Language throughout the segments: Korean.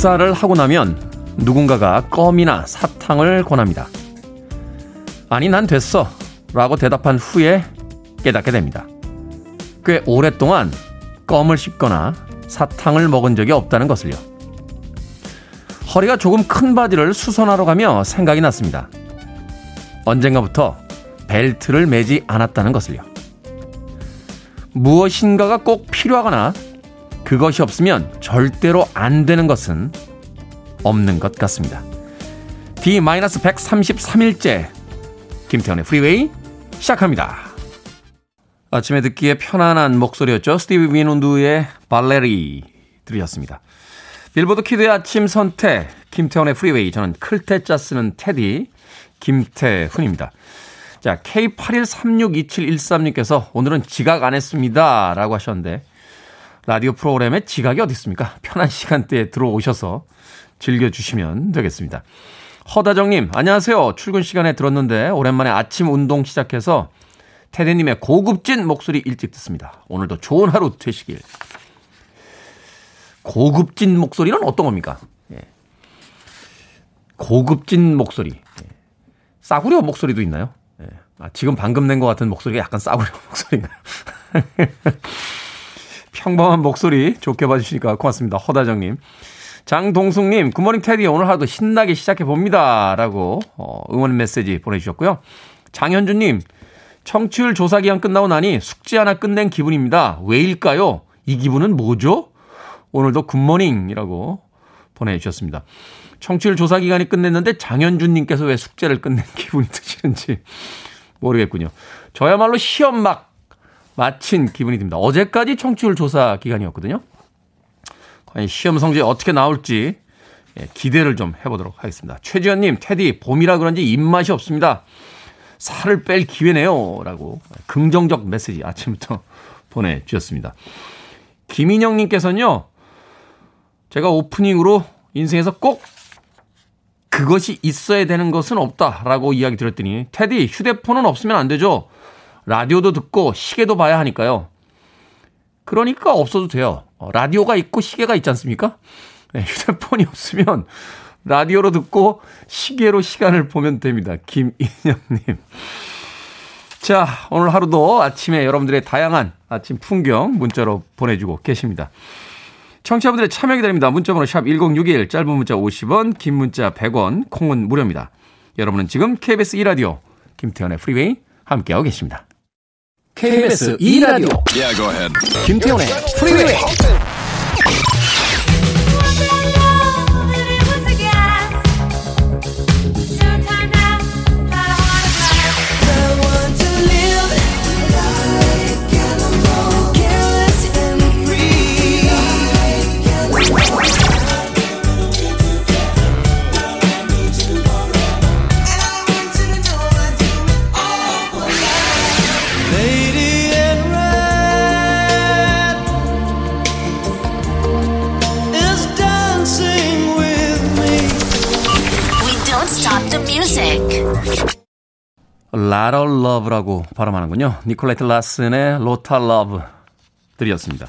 식사를 하고 나면 누군가가 껌이나 사탕을 권합니다. 아니 난 됐어 라고 대답한 후에 깨닫게 됩니다. 꽤 오랫동안 껌을 씹거나 사탕을 먹은 적이 없다는 것을요. 허리가 조금 큰 바지를 수선하러 가며 생각이 났습니다. 언젠가부터 벨트를 매지 않았다는 것을요. 무엇인가가 꼭 필요하거나 그것이 없으면 절대로 안 되는 것은 없는 것 같습니다. D-133일째 김태현의 프리웨이 시작합니다. 아침에 듣기에 편안한 목소리였죠. 스티비 위논드의 발레리 들으셨습니다. 빌보드 키드의 아침 선택 김태현의 프리웨이, 저는 클테짜 쓰는 테디 김태훈입니다. 자, K81362713님께서 오늘은 지각 안 했습니다 라고 하셨는데, 라디오 프로그램에 지각이 어디 있습니까? 편한 시간대에 들어오셔서 즐겨주시면 되겠습니다. 허다정님 안녕하세요. 출근 시간에 들었는데 오랜만에 아침 운동 시작해서 테디님의 고급진 목소리 일찍 듣습니다. 오늘도 좋은 하루 되시길. 고급진 목소리는 어떤 겁니까? 고급진 목소리. 싸구려 목소리도 있나요? 아, 지금 방금 낸 것 같은 목소리가 약간 싸구려 목소리인가요? 평범한 목소리 좋게 봐주시니까 고맙습니다. 허다정님. 장동숙님, 굿모닝 테디, 오늘 하루도 신나게 시작해봅니다 라고 응원 메시지 보내주셨고요. 장현주님, 청취율 조사 기간 끝나고 나니 숙제 하나 끝낸 기분입니다. 왜일까요? 이 기분은 뭐죠? 오늘도 굿모닝이라고 보내주셨습니다. 청취율 조사 기간이 끝냈는데 장현준님께서 왜 숙제를 끝낸 기분이 드시는지 모르겠군요. 저야말로 시험 막 마친 기분이 듭니다. 어제까지 청취율 조사 기간이었거든요. 과연 시험 성적이 어떻게 나올지 기대를 좀 해보도록 하겠습니다. 최지현님, 테디 봄이라 그런지 입맛이 없습니다. 살을 뺄 기회네요 라고 긍정적 메시지 아침부터 보내주셨습니다. 김인영님께서는요, 제가 오프닝으로 인생에서 꼭 그것이 있어야 되는 것은 없다라고 이야기 드렸더니 테디 휴대폰은 없으면 안 되죠. 라디오도 듣고 시계도 봐야 하니까요. 그러니까 없어도 돼요. 라디오가 있고 시계가 있지 않습니까? 네, 휴대폰이 없으면 라디오로 듣고 시계로 시간을 보면 됩니다. 김인영님. 자, 오늘 하루도 아침에 여러분들의 다양한 아침 풍경 문자로 보내주고 계십니다. 청취자분들의 참여 기다립니다. 문자번호 샵 1061, 짧은 문자 50원, 긴 문자 100원, 콩은 무료입니다. 여러분은 지금 KBS 2라디오 김태현의 프리웨이 함께하고 계십니다. KBS 2라디오 김태현의 프리웨이. 라럴 러브라고 발음하는군요. 니콜레트 라슨의 로타 러브 들이었습니다.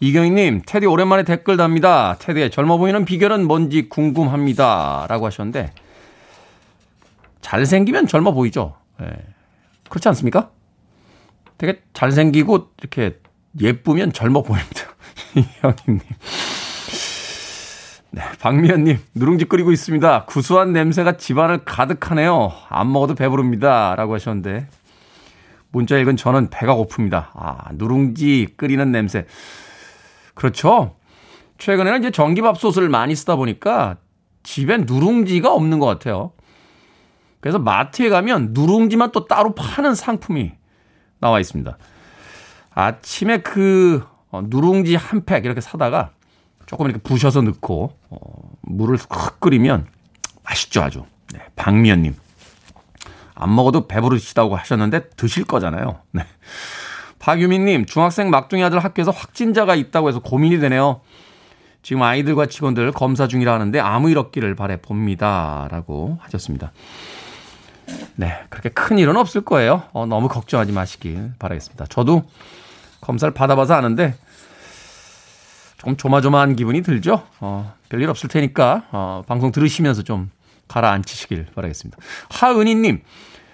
이경희님, 테디 오랜만에 댓글 답니다. 테디의 젊어 보이는 비결은 뭔지 궁금합니다 라고 하셨는데, 잘생기면 젊어 보이죠. 네. 그렇지 않습니까? 되게 잘생기고 이렇게 예쁘면 젊어 보입니다. 이경희님. 네, 박미연님, 누룽지 끓이고 있습니다. 구수한 냄새가 집안을 가득하네요. 안 먹어도 배부릅니다 라고 하셨는데, 문자 읽은 저는 배가 고픕니다. 아, 누룽지 끓이는 냄새. 그렇죠. 최근에는 이제 전기밥솥을 많이 쓰다 보니까 집에 누룽지가 없는 것 같아요. 그래서 마트에 가면 누룽지만 또 따로 파는 상품이 나와 있습니다. 아침에 그 누룽지 한 팩 이렇게 사다가 조금 이렇게 부셔서 넣고 물을 흙 끓이면 맛있죠, 아주. 네, 박미연님, 안 먹어도 배부르시다고 하셨는데 드실 거잖아요. 네. 박유민님, 중학생 막둥이 아들 학교에서 확진자가 있다고 해서 고민이 되네요. 지금 아이들과 직원들 검사 중이라 하는데 아무 일 없기를 바라봅니다 라고 하셨습니다. 네, 그렇게 큰 일은 없을 거예요. 너무 걱정하지 마시길 바라겠습니다. 저도 검사를 받아봐서 아는데 조금 조마조마한 기분이 들죠. 별일 없을 테니까 방송 들으시면서 좀 가라앉히시길 바라겠습니다. 하은이님,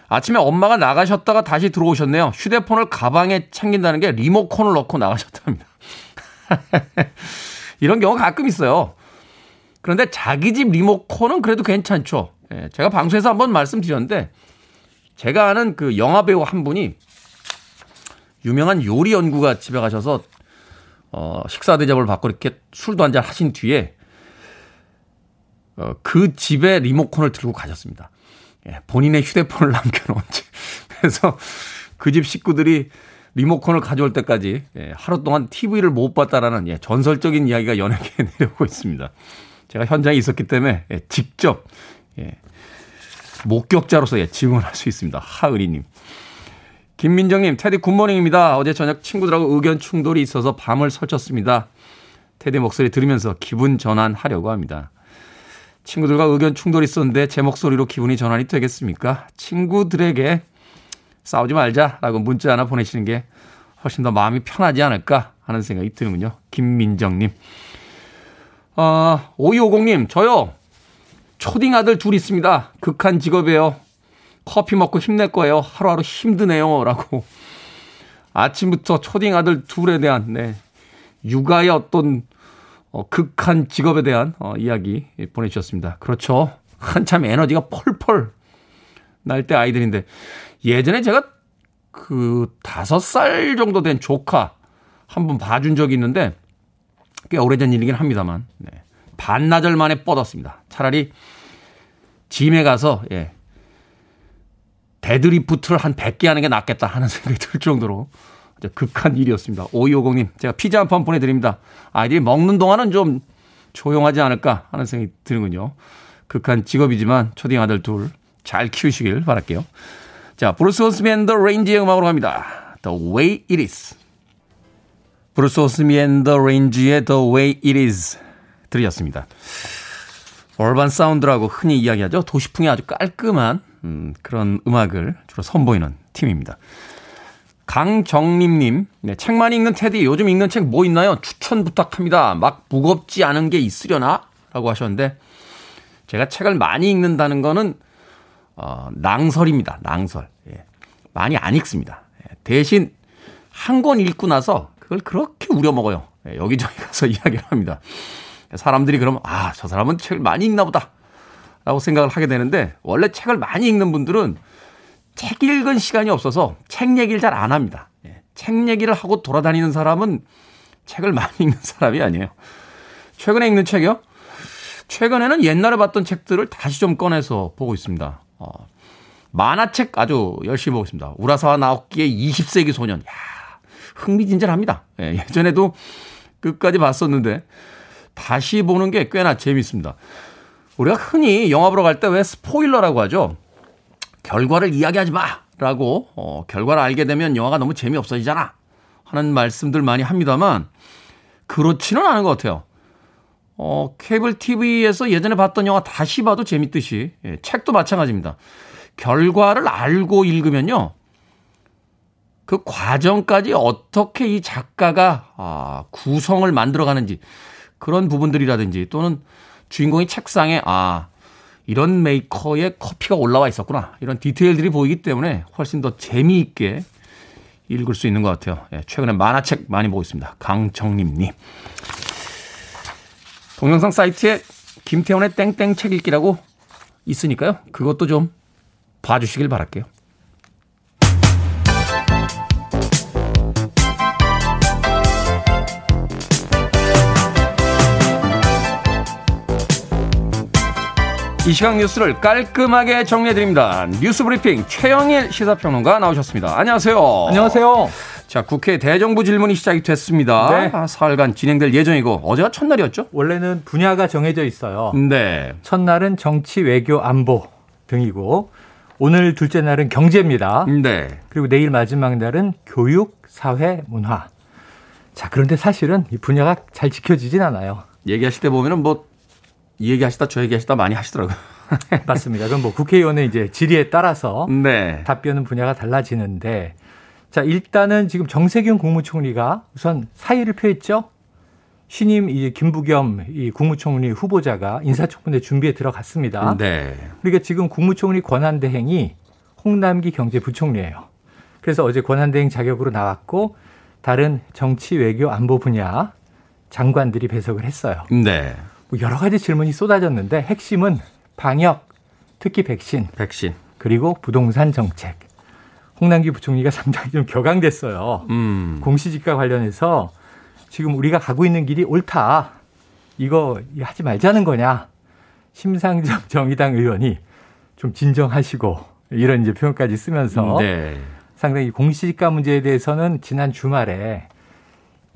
아침에 엄마가 나가셨다가 다시 들어오셨네요. 휴대폰을 가방에 챙긴다는 게 리모컨을 넣고 나가셨답니다. 이런 경우가 가끔 있어요. 그런데 자기 집 리모컨은 그래도 괜찮죠. 예, 제가 방송에서 한번 말씀드렸는데 제가 아는 그 영화배우 한 분이 유명한 요리 연구가 집에 가셔서 식사 대접을 받고 이렇게 술도 한잔 하신 뒤에 그 집에 리모컨을 들고 가셨습니다. 예, 본인의 휴대폰을 남겨놓은 채. 그래서 그 집 식구들이 리모컨을 가져올 때까지 하루 동안 TV를 못 봤다라는 전설적인 이야기가 연예계에 내려오고 있습니다. 제가 현장에 있었기 때문에 직접 목격자로서 증언할 수 있습니다. 하은이님. 김민정님, 테디 굿모닝입니다. 어제 저녁 친구들하고 의견 충돌이 있어서 밤을 설쳤습니다. 테디 목소리 들으면서 기분 전환하려고 합니다. 친구들과 의견 충돌이 있었는데 제 목소리로 기분이 전환이 되겠습니까? 친구들에게 싸우지 말자라고 문자 하나 보내시는 게 훨씬 더 마음이 편하지 않을까 하는 생각이 드는군요. 김민정님. 5250님, 저요. 초딩 아들 둘 있습니다. 극한 직업이에요. 커피 먹고 힘낼 거예요. 하루하루 힘드네요. 라고. 아침부터 초딩 아들 둘에 대한, 육아의 어떤 극한 직업에 대한 이야기 보내주셨습니다. 그렇죠. 한참 에너지가 펄펄 날 때 아이들인데. 예전에 제가 그 5살 정도 된 조카 한 번 봐준 적이 있는데 꽤 오래전 일이긴 합니다만 반나절 만에 뻗었습니다. 차라리 짐에 가서 데드리프트를 한 100개 하는 게 낫겠다 하는 생각이 들 정도로 극한 일이었습니다. 5250님, 제가 피자 한 판 보내드립니다. 아이들이 먹는 동안은 좀 조용하지 않을까 하는 생각이 드는군요. 극한 직업이지만 초딩 아들 둘 잘 키우시길 바랄게요. 자, 브루스 오스미앤 더 레인지의 음악으로 갑니다. The Way It Is. 브루스 오스미앤 더 레인지의 The Way It Is 들으셨습니다. 얼반 사운드라고 흔히 이야기하죠. 도시풍이 아주 깔끔한 그런 음악을 주로 선보이는 팀입니다. 강정림님, 책만 읽는 테디, 요즘 읽는 책 뭐 있나요? 추천 부탁합니다. 막 무겁지 않은 게 있으려나? 라고 하셨는데 제가 책을 많이 읽는다는 거는 낭설입니다. 낭설. 많이 안 읽습니다. 대신 한 권 읽고 나서 그걸 그렇게 우려먹어요. 여기저기 가서 이야기를 합니다. 사람들이 그러면 저 사람은 책을 많이 읽나 보다 라고 생각을 하게 되는데 원래 책을 많이 읽는 분들은 책 읽은 시간이 없어서 책 얘기를 잘 안 합니다. 책 얘기를 하고 돌아다니는 사람은 책을 많이 읽는 사람이 아니에요. 최근에 읽는 책이요? 최근에는 옛날에 봤던 책들을 다시 좀 꺼내서 보고 있습니다. 만화책 아주 열심히 보고 있습니다. 우라사와 나오키의 20세기 소년. 야, 흥미진진합니다. 예전에도 끝까지 봤었는데 다시 보는 게 꽤나 재미있습니다. 우리가 흔히 영화 보러 갈 때 왜 스포일러라고 하죠? 결과를 이야기하지 마라고 결과를 알게 되면 영화가 너무 재미없어지잖아 하는 말씀들 많이 합니다만 그렇지는 않은 것 같아요. 케이블 TV에서 예전에 봤던 영화 다시 봐도 재밌듯이 책도 마찬가지입니다. 결과를 알고 읽으면요. 그 과정까지 어떻게 이 작가가 구성을 만들어가는지 그런 부분들이라든지 또는 주인공이 책상에 이런 메이커의 커피가 올라와 있었구나. 이런 디테일들이 보이기 때문에 훨씬 더 재미있게 읽을 수 있는 것 같아요. 최근에 만화책 많이 보고 있습니다. 강정림님. 동영상 사이트에 김태원의 땡땡 책 읽기라고 있으니까요. 그것도 좀 봐주시길 바랄게요. 이 시각 뉴스를 깔끔하게 정리해드립니다. 뉴스브리핑 최영일 시사평론가 나오셨습니다. 안녕하세요. 안녕하세요. 자, 국회 대정부 질문이 시작이 됐습니다. 네. 사흘간 진행될 예정이고 어제가 첫날이었죠? 원래는 분야가 정해져 있어요. 네. 첫날은 정치, 외교, 안보 등이고 오늘 둘째 날은 경제입니다. 네. 그리고 내일 마지막 날은 교육, 사회, 문화. 자, 그런데 사실은 이 분야가 잘 지켜지진 않아요. 얘기하실 때 보면은 이 얘기하시다 저 얘기하시다 많이 하시더라고요. 맞습니다. 그럼 국회의원의 이제 질의에 따라서 네. 답변은 분야가 달라지는데 자 일단은 지금 정세균 국무총리가 우선 사의를 표했죠. 신임 이 김부겸 이 국무총리 후보자가 인사청문회 준비에 들어갔습니다. 네. 그러니까 지금 국무총리 권한대행이 홍남기 경제부총리예요. 그래서 어제 권한대행 자격으로 나왔고 다른 정치, 외교, 안보 분야 장관들이 배석을 했어요. 네. 뭐 여러 가지 질문이 쏟아졌는데 핵심은 방역, 특히 백신. 그리고 부동산 정책. 홍남기 부총리가 상당히 좀 격앙됐어요. 공시지가 관련해서 지금 우리가 가고 있는 길이 옳다. 이거 하지 말자는 거냐. 심상정 정의당 의원이 좀 진정하시고 이런 이제 표현까지 쓰면서 네. 상당히 공시지가 문제에 대해서는 지난 주말에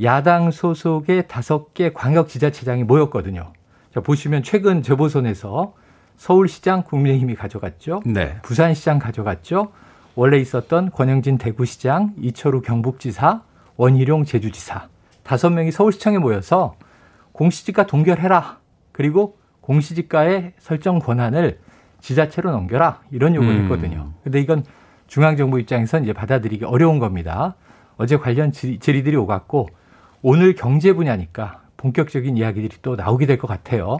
야당 소속의 5개 광역지자체장이 모였거든요. 자, 보시면 최근 재보선에서 서울시장 국민의힘이 가져갔죠. 네. 부산시장 가져갔죠. 원래 있었던 권영진 대구시장, 이철우 경북지사, 원희룡 제주지사 5명이 서울시청에 모여서 공시지가 동결해라. 그리고 공시지가의 설정 권한을 지자체로 넘겨라. 이런 요구를 했거든요. 그런데 이건 중앙정부 입장에서는 이제 받아들이기 어려운 겁니다. 어제 관련 질의들이 오갔고 오늘 경제 분야니까 본격적인 이야기들이 또 나오게 될 것 같아요.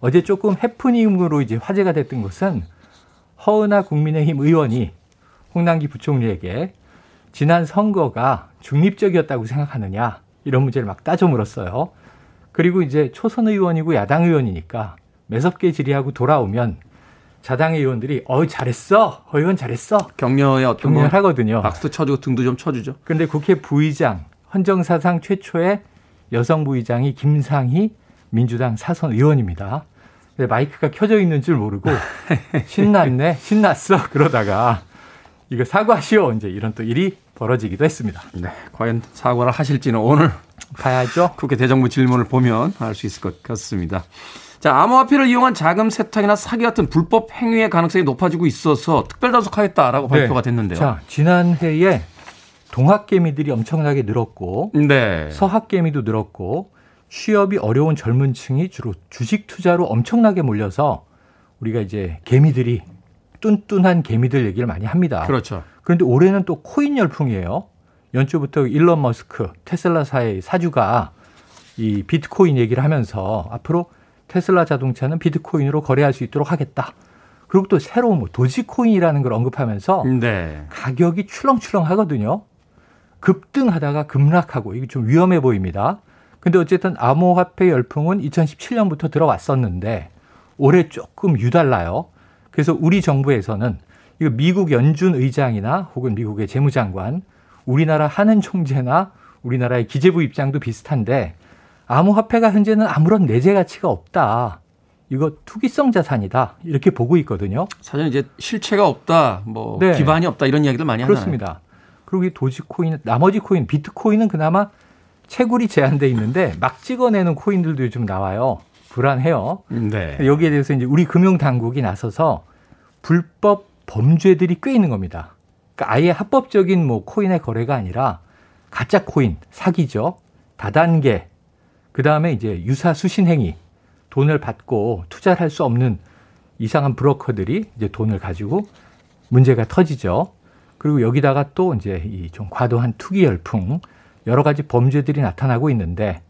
어제 조금 해프닝으로 이제 화제가 됐던 것은 허은하 국민의힘 의원이 홍남기 부총리에게 지난 선거가 중립적이었다고 생각하느냐 이런 문제를 막 따져 물었어요. 그리고 이제 초선 의원이고 야당 의원이니까 매섭게 질의하고 돌아오면 자당의 의원들이 잘했어. 허 의원 잘했어. 격려에 어떤 걸 하거든요. 박수 쳐주고 등도 좀 쳐주죠. 그런데 국회 부의장, 헌정사상 최초의 여성 부의장이 김상희 민주당 사선 의원입니다. 근데 마이크가 켜져 있는 줄 모르고 신났어. 그러다가 이거 사과하시오. 이제 이런 또 일이 벌어지기도 했습니다. 네, 과연 사과를 하실지는 오늘 봐야죠. 국회 대정부 질문을 보면 알 수 있을 것 같습니다. 자, 암호화폐를 이용한 자금 세탁이나 사기 같은 불법 행위의 가능성이 높아지고 있어서 특별 단속하겠다라고 발표가 됐는데요. 자, 지난해에 동학개미들이 엄청나게 늘었고 서학개미도 늘었고 취업이 어려운 젊은 층이 주로 주식 투자로 엄청나게 몰려서 우리가 이제 개미들이 뚠뚠한 개미들 얘기를 많이 합니다. 그렇죠. 그런데 올해는 또 코인 열풍이에요. 연초부터 일론 머스크, 테슬라사의 사주가 이 비트코인 얘기를 하면서 앞으로 테슬라 자동차는 비트코인으로 거래할 수 있도록 하겠다. 그리고 또 새로운 뭐 도지코인이라는 걸 언급하면서 가격이 출렁출렁하거든요. 급등하다가 급락하고 이게 좀 위험해 보입니다. 근데 어쨌든 암호화폐 열풍은 2017년부터 들어왔었는데 올해 조금 유달라요. 그래서 우리 정부에서는 이거 미국 연준 의장이나 혹은 미국의 재무장관, 우리나라 한은 총재나 우리나라의 기재부 입장도 비슷한데 암호화폐가 현재는 아무런 내재 가치가 없다. 이거 투기성 자산이다. 이렇게 보고 있거든요. 사실 이제 실체가 없다. 뭐 기반이 없다. 이런 이야기들 많이 하잖아요. 그렇습니다. 그리고 이 도지코인, 나머지 코인, 비트코인은 그나마 채굴이 제한돼 있는데 막 찍어내는 코인들도 요즘 나와요. 불안해요. 네. 여기에 대해서 이제 우리 금융당국이 나서서 불법 범죄들이 꽤 있는 겁니다. 그러니까 아예 합법적인 뭐 코인의 거래가 아니라 가짜 코인, 사기죠. 다단계. 그다음에 이제 유사 수신 행위, 돈을 받고 투자를 할 수 없는 이상한 브로커들이 이제 돈을 가지고 문제가 터지죠. 그리고 여기다가 또 이제 이 좀 과도한 투기 열풍, 여러 가지 범죄들이 나타나고 있는데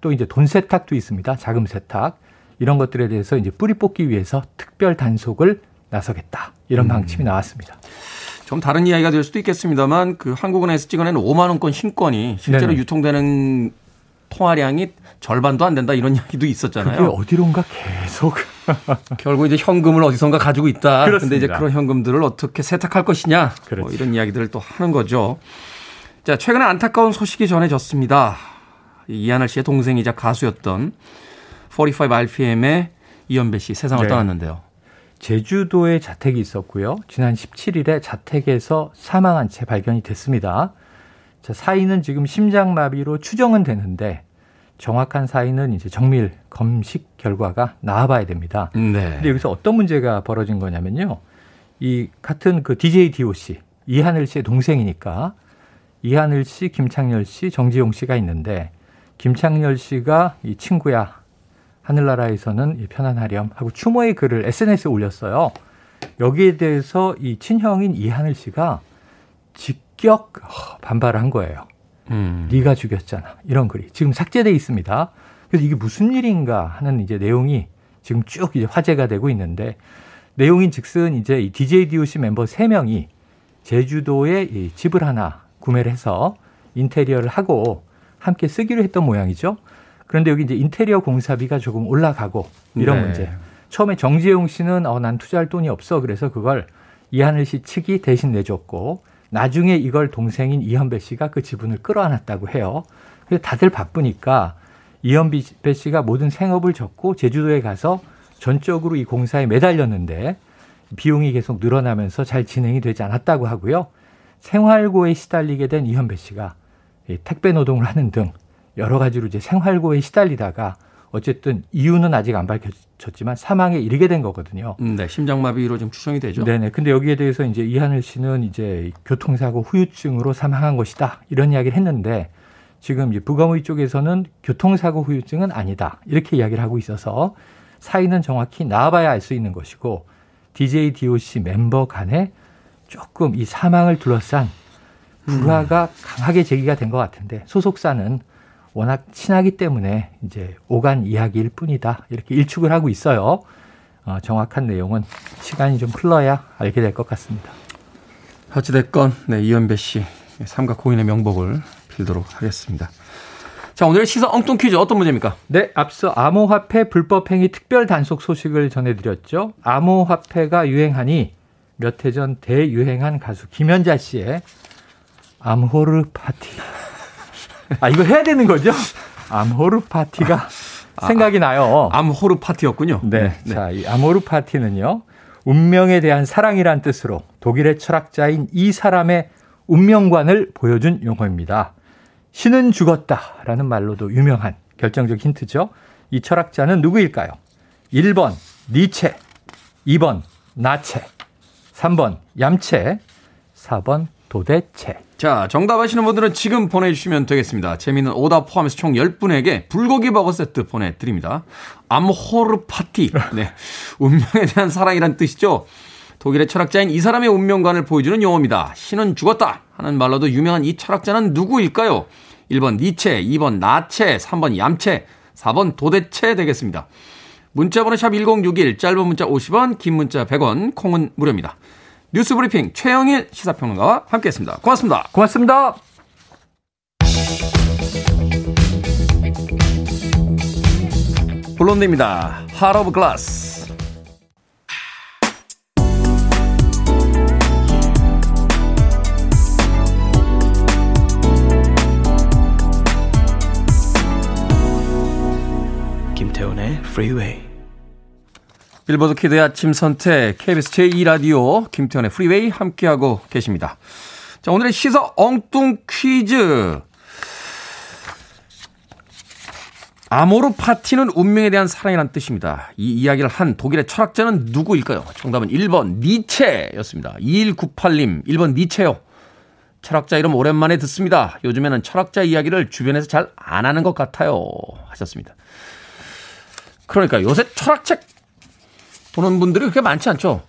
또 이제 돈 세탁도 있습니다. 자금 세탁 이런 것들에 대해서 이제 뿌리 뽑기 위해서 특별 단속을 나서겠다 이런 방침이 나왔습니다. 좀 다른 이야기가 될 수도 있겠습니다만 그 한국은행에서 찍어낸 5만 원권 신권이 실제로 유통되는 통화량이 절반도 안 된다 이런 이야기도 있었잖아요. 그게 어디론가 계속. 결국 이제 현금을 어디선가 가지고 있다. 그런데 이제 그런 현금들을 어떻게 세탁할 것이냐. 뭐 이런 이야기들을 또 하는 거죠. 자, 최근에 안타까운 소식이 전해졌습니다. 이하늘 씨의 동생이자 가수였던 45RPM의 이현배 씨 세상을 떠났는데요. 제주도에 자택이 있었고요. 지난 17일에 자택에서 사망한 채 발견이 됐습니다. 자, 사인은 지금 심장마비로 추정은 되는데 정확한 사인은 이제 정밀 검식 결과가 나와봐야 됩니다. 근데 여기서 어떤 문제가 벌어진 거냐면요. 이 같은 그 DJ DOC 이하늘 씨의 동생이니까 이하늘 씨, 김창열 씨, 정지용 씨가 있는데 김창열 씨가 이 친구야 하늘나라에서는 편안하렴 하고 추모의 글을 SNS에 올렸어요. 여기에 대해서 이 친형인 이하늘 씨가 직격 반발을 한 거예요. 네가 죽였잖아. 이런 글이 지금 삭제되어 있습니다. 그래서 이게 무슨 일인가 하는 이제 내용이 지금 쭉 이제 화제가 되고 있는데, 내용인 즉슨 이제 이 DJ DOC 멤버 3명이 제주도에 이 집을 하나 구매를 해서 인테리어를 하고 함께 쓰기로 했던 모양이죠. 그런데 여기 이제 인테리어 공사비가 조금 올라가고 이런 네. 문제. 처음에 정재용 씨는 난 투자할 돈이 없어. 그래서 그걸 이하늘 씨 측이 대신 내줬고, 나중에 이걸 동생인 이현배 씨가 그 지분을 끌어안았다고 해요. 그래서 다들 바쁘니까 이현배 씨가 모든 생업을 접고 제주도에 가서 전적으로 이 공사에 매달렸는데 비용이 계속 늘어나면서 잘 진행이 되지 않았다고 하고요. 생활고에 시달리게 된 이현배 씨가 택배 노동을 하는 등 여러 가지로 이제 생활고에 시달리다가 어쨌든 이유는 아직 안 밝혀졌지만 사망에 이르게 된 거거든요. 네, 심장마비로 좀 추정이 되죠. 네네. 근데 여기에 대해서 이제 이하늘 씨는 이제 교통사고 후유증으로 사망한 것이다 이런 이야기를 했는데, 지금 이제 부검의 쪽에서는 교통사고 후유증은 아니다 이렇게 이야기를 하고 있어서 사인은 정확히 나와봐야 알 수 있는 것이고, DJ DOC 멤버 간에 조금 이 사망을 둘러싼 불화가 강하게 제기가 된 것 같은데, 소속사는 워낙 친하기 때문에 이제 오간 이야기일 뿐이다 이렇게 일축을 하고 있어요. 정확한 내용은 시간이 좀 흘러야 알게 될 것 같습니다. 어찌됐건 네, 이현배 씨 삼가 고인의 명복을 빌도록 하겠습니다. 자, 오늘 시사 엉뚱 퀴즈 어떤 문제입니까? 네, 앞서 암호화폐 불법행위 특별 단속 소식을 전해드렸죠. 암호화폐가 유행하니 몇 해 전 대유행한 가수 김연자 씨의 암호르 파티. 이거 해야 되는 거죠? 암호르 파티가 생각이 나요. 암호르 파티였군요. 네. 네. 자, 이 암호르 파티는요, 운명에 대한 사랑이란 뜻으로 독일의 철학자인 이 사람의 운명관을 보여준 용어입니다. 신은 죽었다라는 말로도 유명한 결정적 힌트죠. 이 철학자는 누구일까요? 1번 니체, 2번 나체, 3번 얌체, 4번 도대체. 자, 정답하시는 분들은 지금 보내주시면 되겠습니다. 재미있는 오답 포함해서 총 10분에게 불고기 버거 세트 보내드립니다. 암호르 파티. 네, 운명에 대한 사랑이란 뜻이죠. 독일의 철학자인 이 사람의 운명관을 보여주는 용어입니다. 신은 죽었다 하는 말로도 유명한 이 철학자는 누구일까요? 1번 니체, 2번 나체, 3번 얌체, 4번 도대체 되겠습니다. 문자번호 샵 1061, 짧은 문자 50원, 긴 문자 100원, 콩은 무료입니다. 뉴스브리핑 최영일 시사평론가와 함께했습니다. 고맙습니다. 고맙습니다. 블론드입니다. Heart of Glass. 김태훈의 Freeway. 빌보드 키드의 아침 선택, KBS 제2라디오 김태현의 프리웨이 함께하고 계십니다. 자, 오늘의 시사 엉뚱 퀴즈. 아모르 파티는 운명에 대한 사랑이란 뜻입니다. 이 이야기를 한 독일의 철학자는 누구일까요? 정답은 1번 니체였습니다. 2198님, 1번 니체요. 철학자 이름 오랜만에 듣습니다. 요즘에는 철학자 이야기를 주변에서 잘 안 하는 것 같아요. 하셨습니다. 그러니까 요새 철학책 보는 분들이 그렇게 많지 않죠.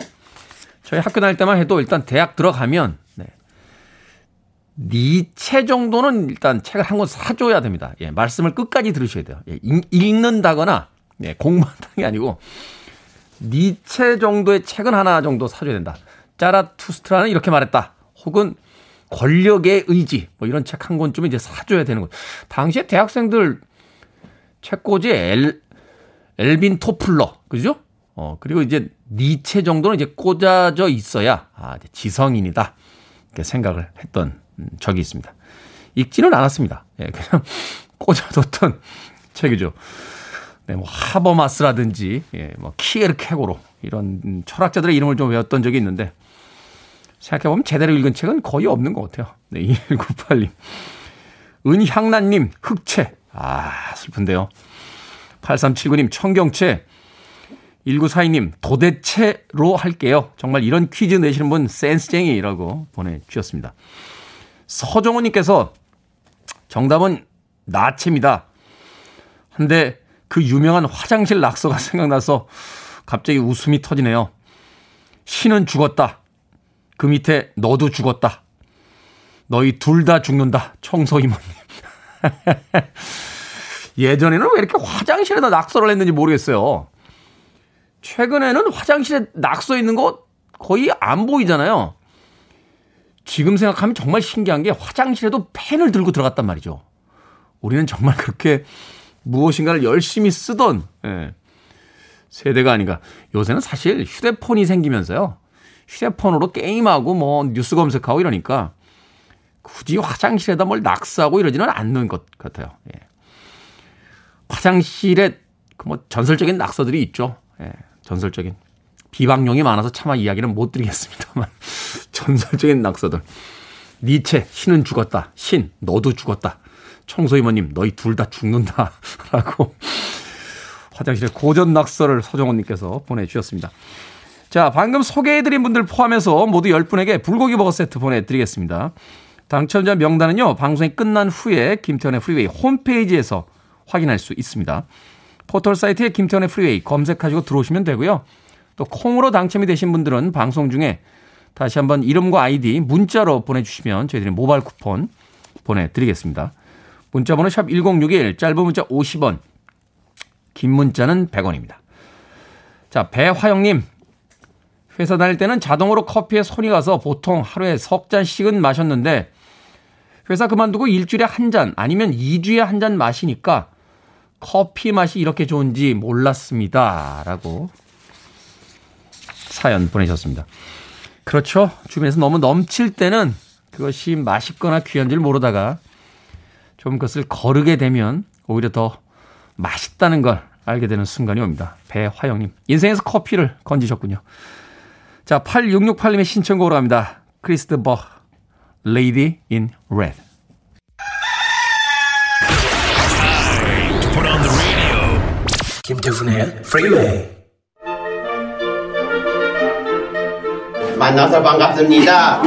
저희 학교 다닐 때만 해도 일단 대학 들어가면 니체 정도는 일단 책을 한 권 사줘야 됩니다. 예, 말씀을 끝까지 들으셔야 돼요. 예, 읽는다거나 예, 공부한다는 게 아니고 니체 정도의 책은 하나 정도 사줘야 된다. 짜라투스트라는 이렇게 말했다. 혹은 권력의 의지 뭐 이런 책 한 권쯤 이제 사줘야 되는 거예요. 당시에 대학생들 책꽂이 엘빈 토플러 그죠? 그리고 이제 니체 정도는 이제 꽂아져 있어야 이제 지성인이다 이렇게 생각을 했던 적이 있습니다. 읽지는 않았습니다. 예, 그냥 꽂아뒀던 책이죠. 네, 뭐 하버마스라든지 예, 뭐 키에르케고로 이런 철학자들의 이름을 좀 외웠던 적이 있는데 생각해보면 제대로 읽은 책은 거의 없는 것 같아요. 네, 2198님. 은향란님 흑채. 슬픈데요. 8379님 청경채. 1942님 도대체로 할게요. 정말 이런 퀴즈 내시는 분 센스쟁이라고 보내주셨습니다. 서정호님께서 정답은 나체입니다. 한데 그 유명한 화장실 낙서가 생각나서 갑자기 웃음이 터지네요. 신은 죽었다. 그 밑에 너도 죽었다. 너희 둘 다 죽는다. 청소 이모님. 예전에는 왜 이렇게 화장실에다 낙서를 했는지 모르겠어요. 최근에는 화장실에 낙서 있는 거 거의 안 보이잖아요. 지금 생각하면 정말 신기한 게 화장실에도 펜을 들고 들어갔단 말이죠. 우리는 정말 그렇게 무엇인가를 열심히 쓰던 세대가 아닌가. 요새는 사실 휴대폰이 생기면서요. 휴대폰으로 게임하고 뭐 뉴스 검색하고 이러니까 굳이 화장실에다 뭘 낙서하고 이러지는 않는 것 같아요. 예. 화장실에 그 뭐 전설적인 낙서들이 있죠. 예. 전설적인. 비방용이 많아서 차마 이야기는 못 드리겠습니다만 전설적인 낙서들. 니체 신은 죽었다. 신 너도 죽었다. 청소이모님 너희 둘 다 죽는다. 라고 화장실에 고전 낙서를 서정훈님께서 보내주셨습니다. 자, 방금 소개해드린 분들 포함해서 모두 10분에게 불고기 버거 세트 보내드리겠습니다. 당첨자 명단은요. 방송이 끝난 후에 김태현의 프리웨이 홈페이지에서 확인할 수 있습니다. 포털사이트에 김태현의 프리웨이 검색하시고 들어오시면 되고요. 또 콩으로 당첨이 되신 분들은 방송 중에 다시 한번 이름과 아이디 문자로 보내주시면 저희들이 모바일 쿠폰 보내드리겠습니다. 문자번호 샵 1061, 짧은 문자 50원, 긴 문자는 100원입니다. 자, 배화영님. 회사 다닐 때는 자동으로 커피에 손이 가서 보통 하루에 3잔씩은 마셨는데 회사 그만두고 일주일에 1잔 아니면 2주에 1잔 마시니까 커피 맛이 이렇게 좋은지 몰랐습니다. 라고 사연 보내셨습니다. 그렇죠. 주변에서 너무 넘칠 때는 그것이 맛있거나 귀한 줄 모르다가 좀 그것을 거르게 되면 오히려 더 맛있다는 걸 알게 되는 순간이 옵니다. 배화영님. 인생에서 커피를 건지셨군요. 자, 8668님의 신청곡으로 갑니다. 크리스타 버, Lady in Red. Put on the radio. 김태훈의 프리웨이. 만나서 반갑습니다.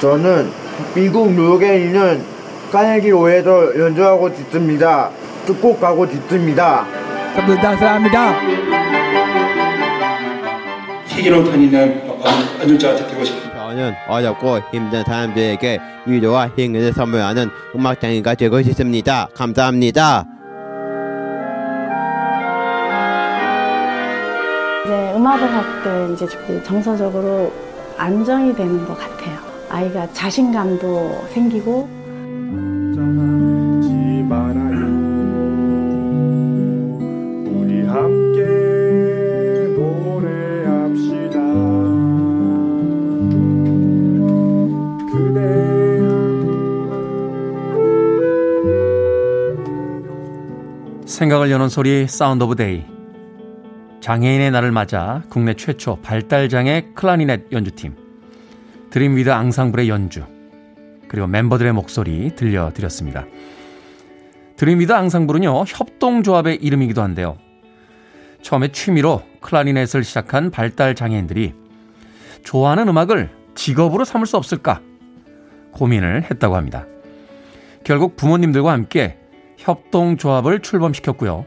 저는 미국 뉴욕에 있는 까네기 오에서 연주하고 있습니다. 듣고 가고 있습니다. 감사합니다. 세계로탄이는 안전자가 되고 싶습니다. 저는 어렵고 힘든 사람들에게 위로와 힘을 선물하는 음악장애가 되고 싶습니다. 감사합니다. 이제 음악을 할 때 이제 정서적으로 안정이 되는 것 같아요. 아이가 자신감도 생기고. 걱정하지 말아요. 우리 함께. 생각을 여는 소리 사운드 오브 데이. 장애인의 날을 맞아 국내 최초 발달장애 클라리넷 연주팀 드림 위드 앙상블의 연주 그리고 멤버들의 목소리 들려드렸습니다. 드림 위드 앙상블은요 협동조합의 이름이기도 한데요. 처음에 취미로 클라리넷을 시작한 발달장애인들이 좋아하는 음악을 직업으로 삼을 수 없을까 고민을 했다고 합니다. 결국 부모님들과 함께 협동조합을 출범시켰고요.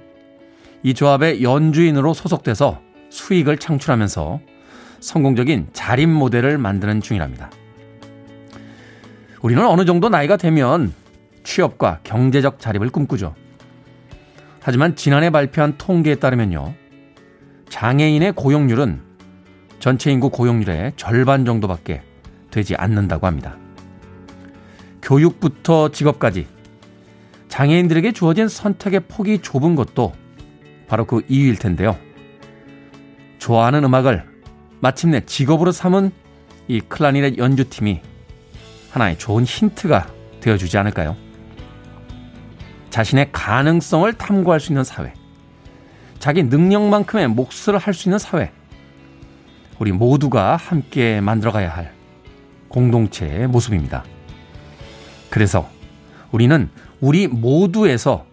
이 조합의 연주인으로 소속돼서 수익을 창출하면서 성공적인 자립 모델을 만드는 중이랍니다. 우리는 어느 정도 나이가 되면 취업과 경제적 자립을 꿈꾸죠. 하지만 지난해 발표한 통계에 따르면요. 장애인의 고용률은 전체 인구 고용률의 절반 정도밖에 되지 않는다고 합니다. 교육부터 직업까지 장애인들에게 주어진 선택의 폭이 좁은 것도 바로 그 이유일 텐데요. 좋아하는 음악을 마침내 직업으로 삼은 이 클라리넷 연주팀이 하나의 좋은 힌트가 되어주지 않을까요? 자신의 가능성을 탐구할 수 있는 사회, 자기 능력만큼의 몫을 할 수 있는 사회, 우리 모두가 함께 만들어가야 할 공동체의 모습입니다. 그래서 우리는 우리 모두에서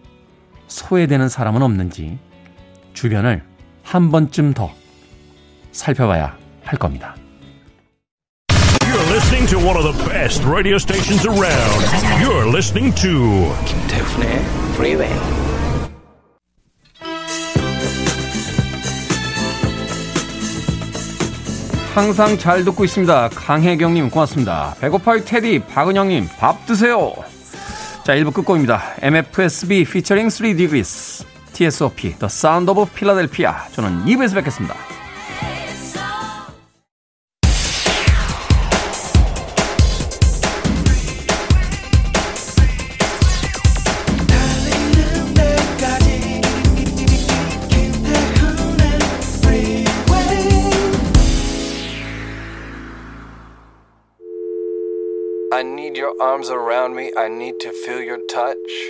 소외되는 사람은 없는지 주변을 한 번쯤 더 살펴봐야 할 겁니다. You're listening to one of the best radio stations around. You're listening to 김태훈의 Freeway. 항상 잘 듣고 있습니다. 강혜경님 고맙습니다. 배고파요 테디, 박은영님 밥 드세요. 자, 1부 끝곡입니다. MFSB featuring 3 Degrees, TSOP, The Sound of Philadelphia. 저는 2부에서 뵙겠습니다. I need your arms around me. I need to feel your touch.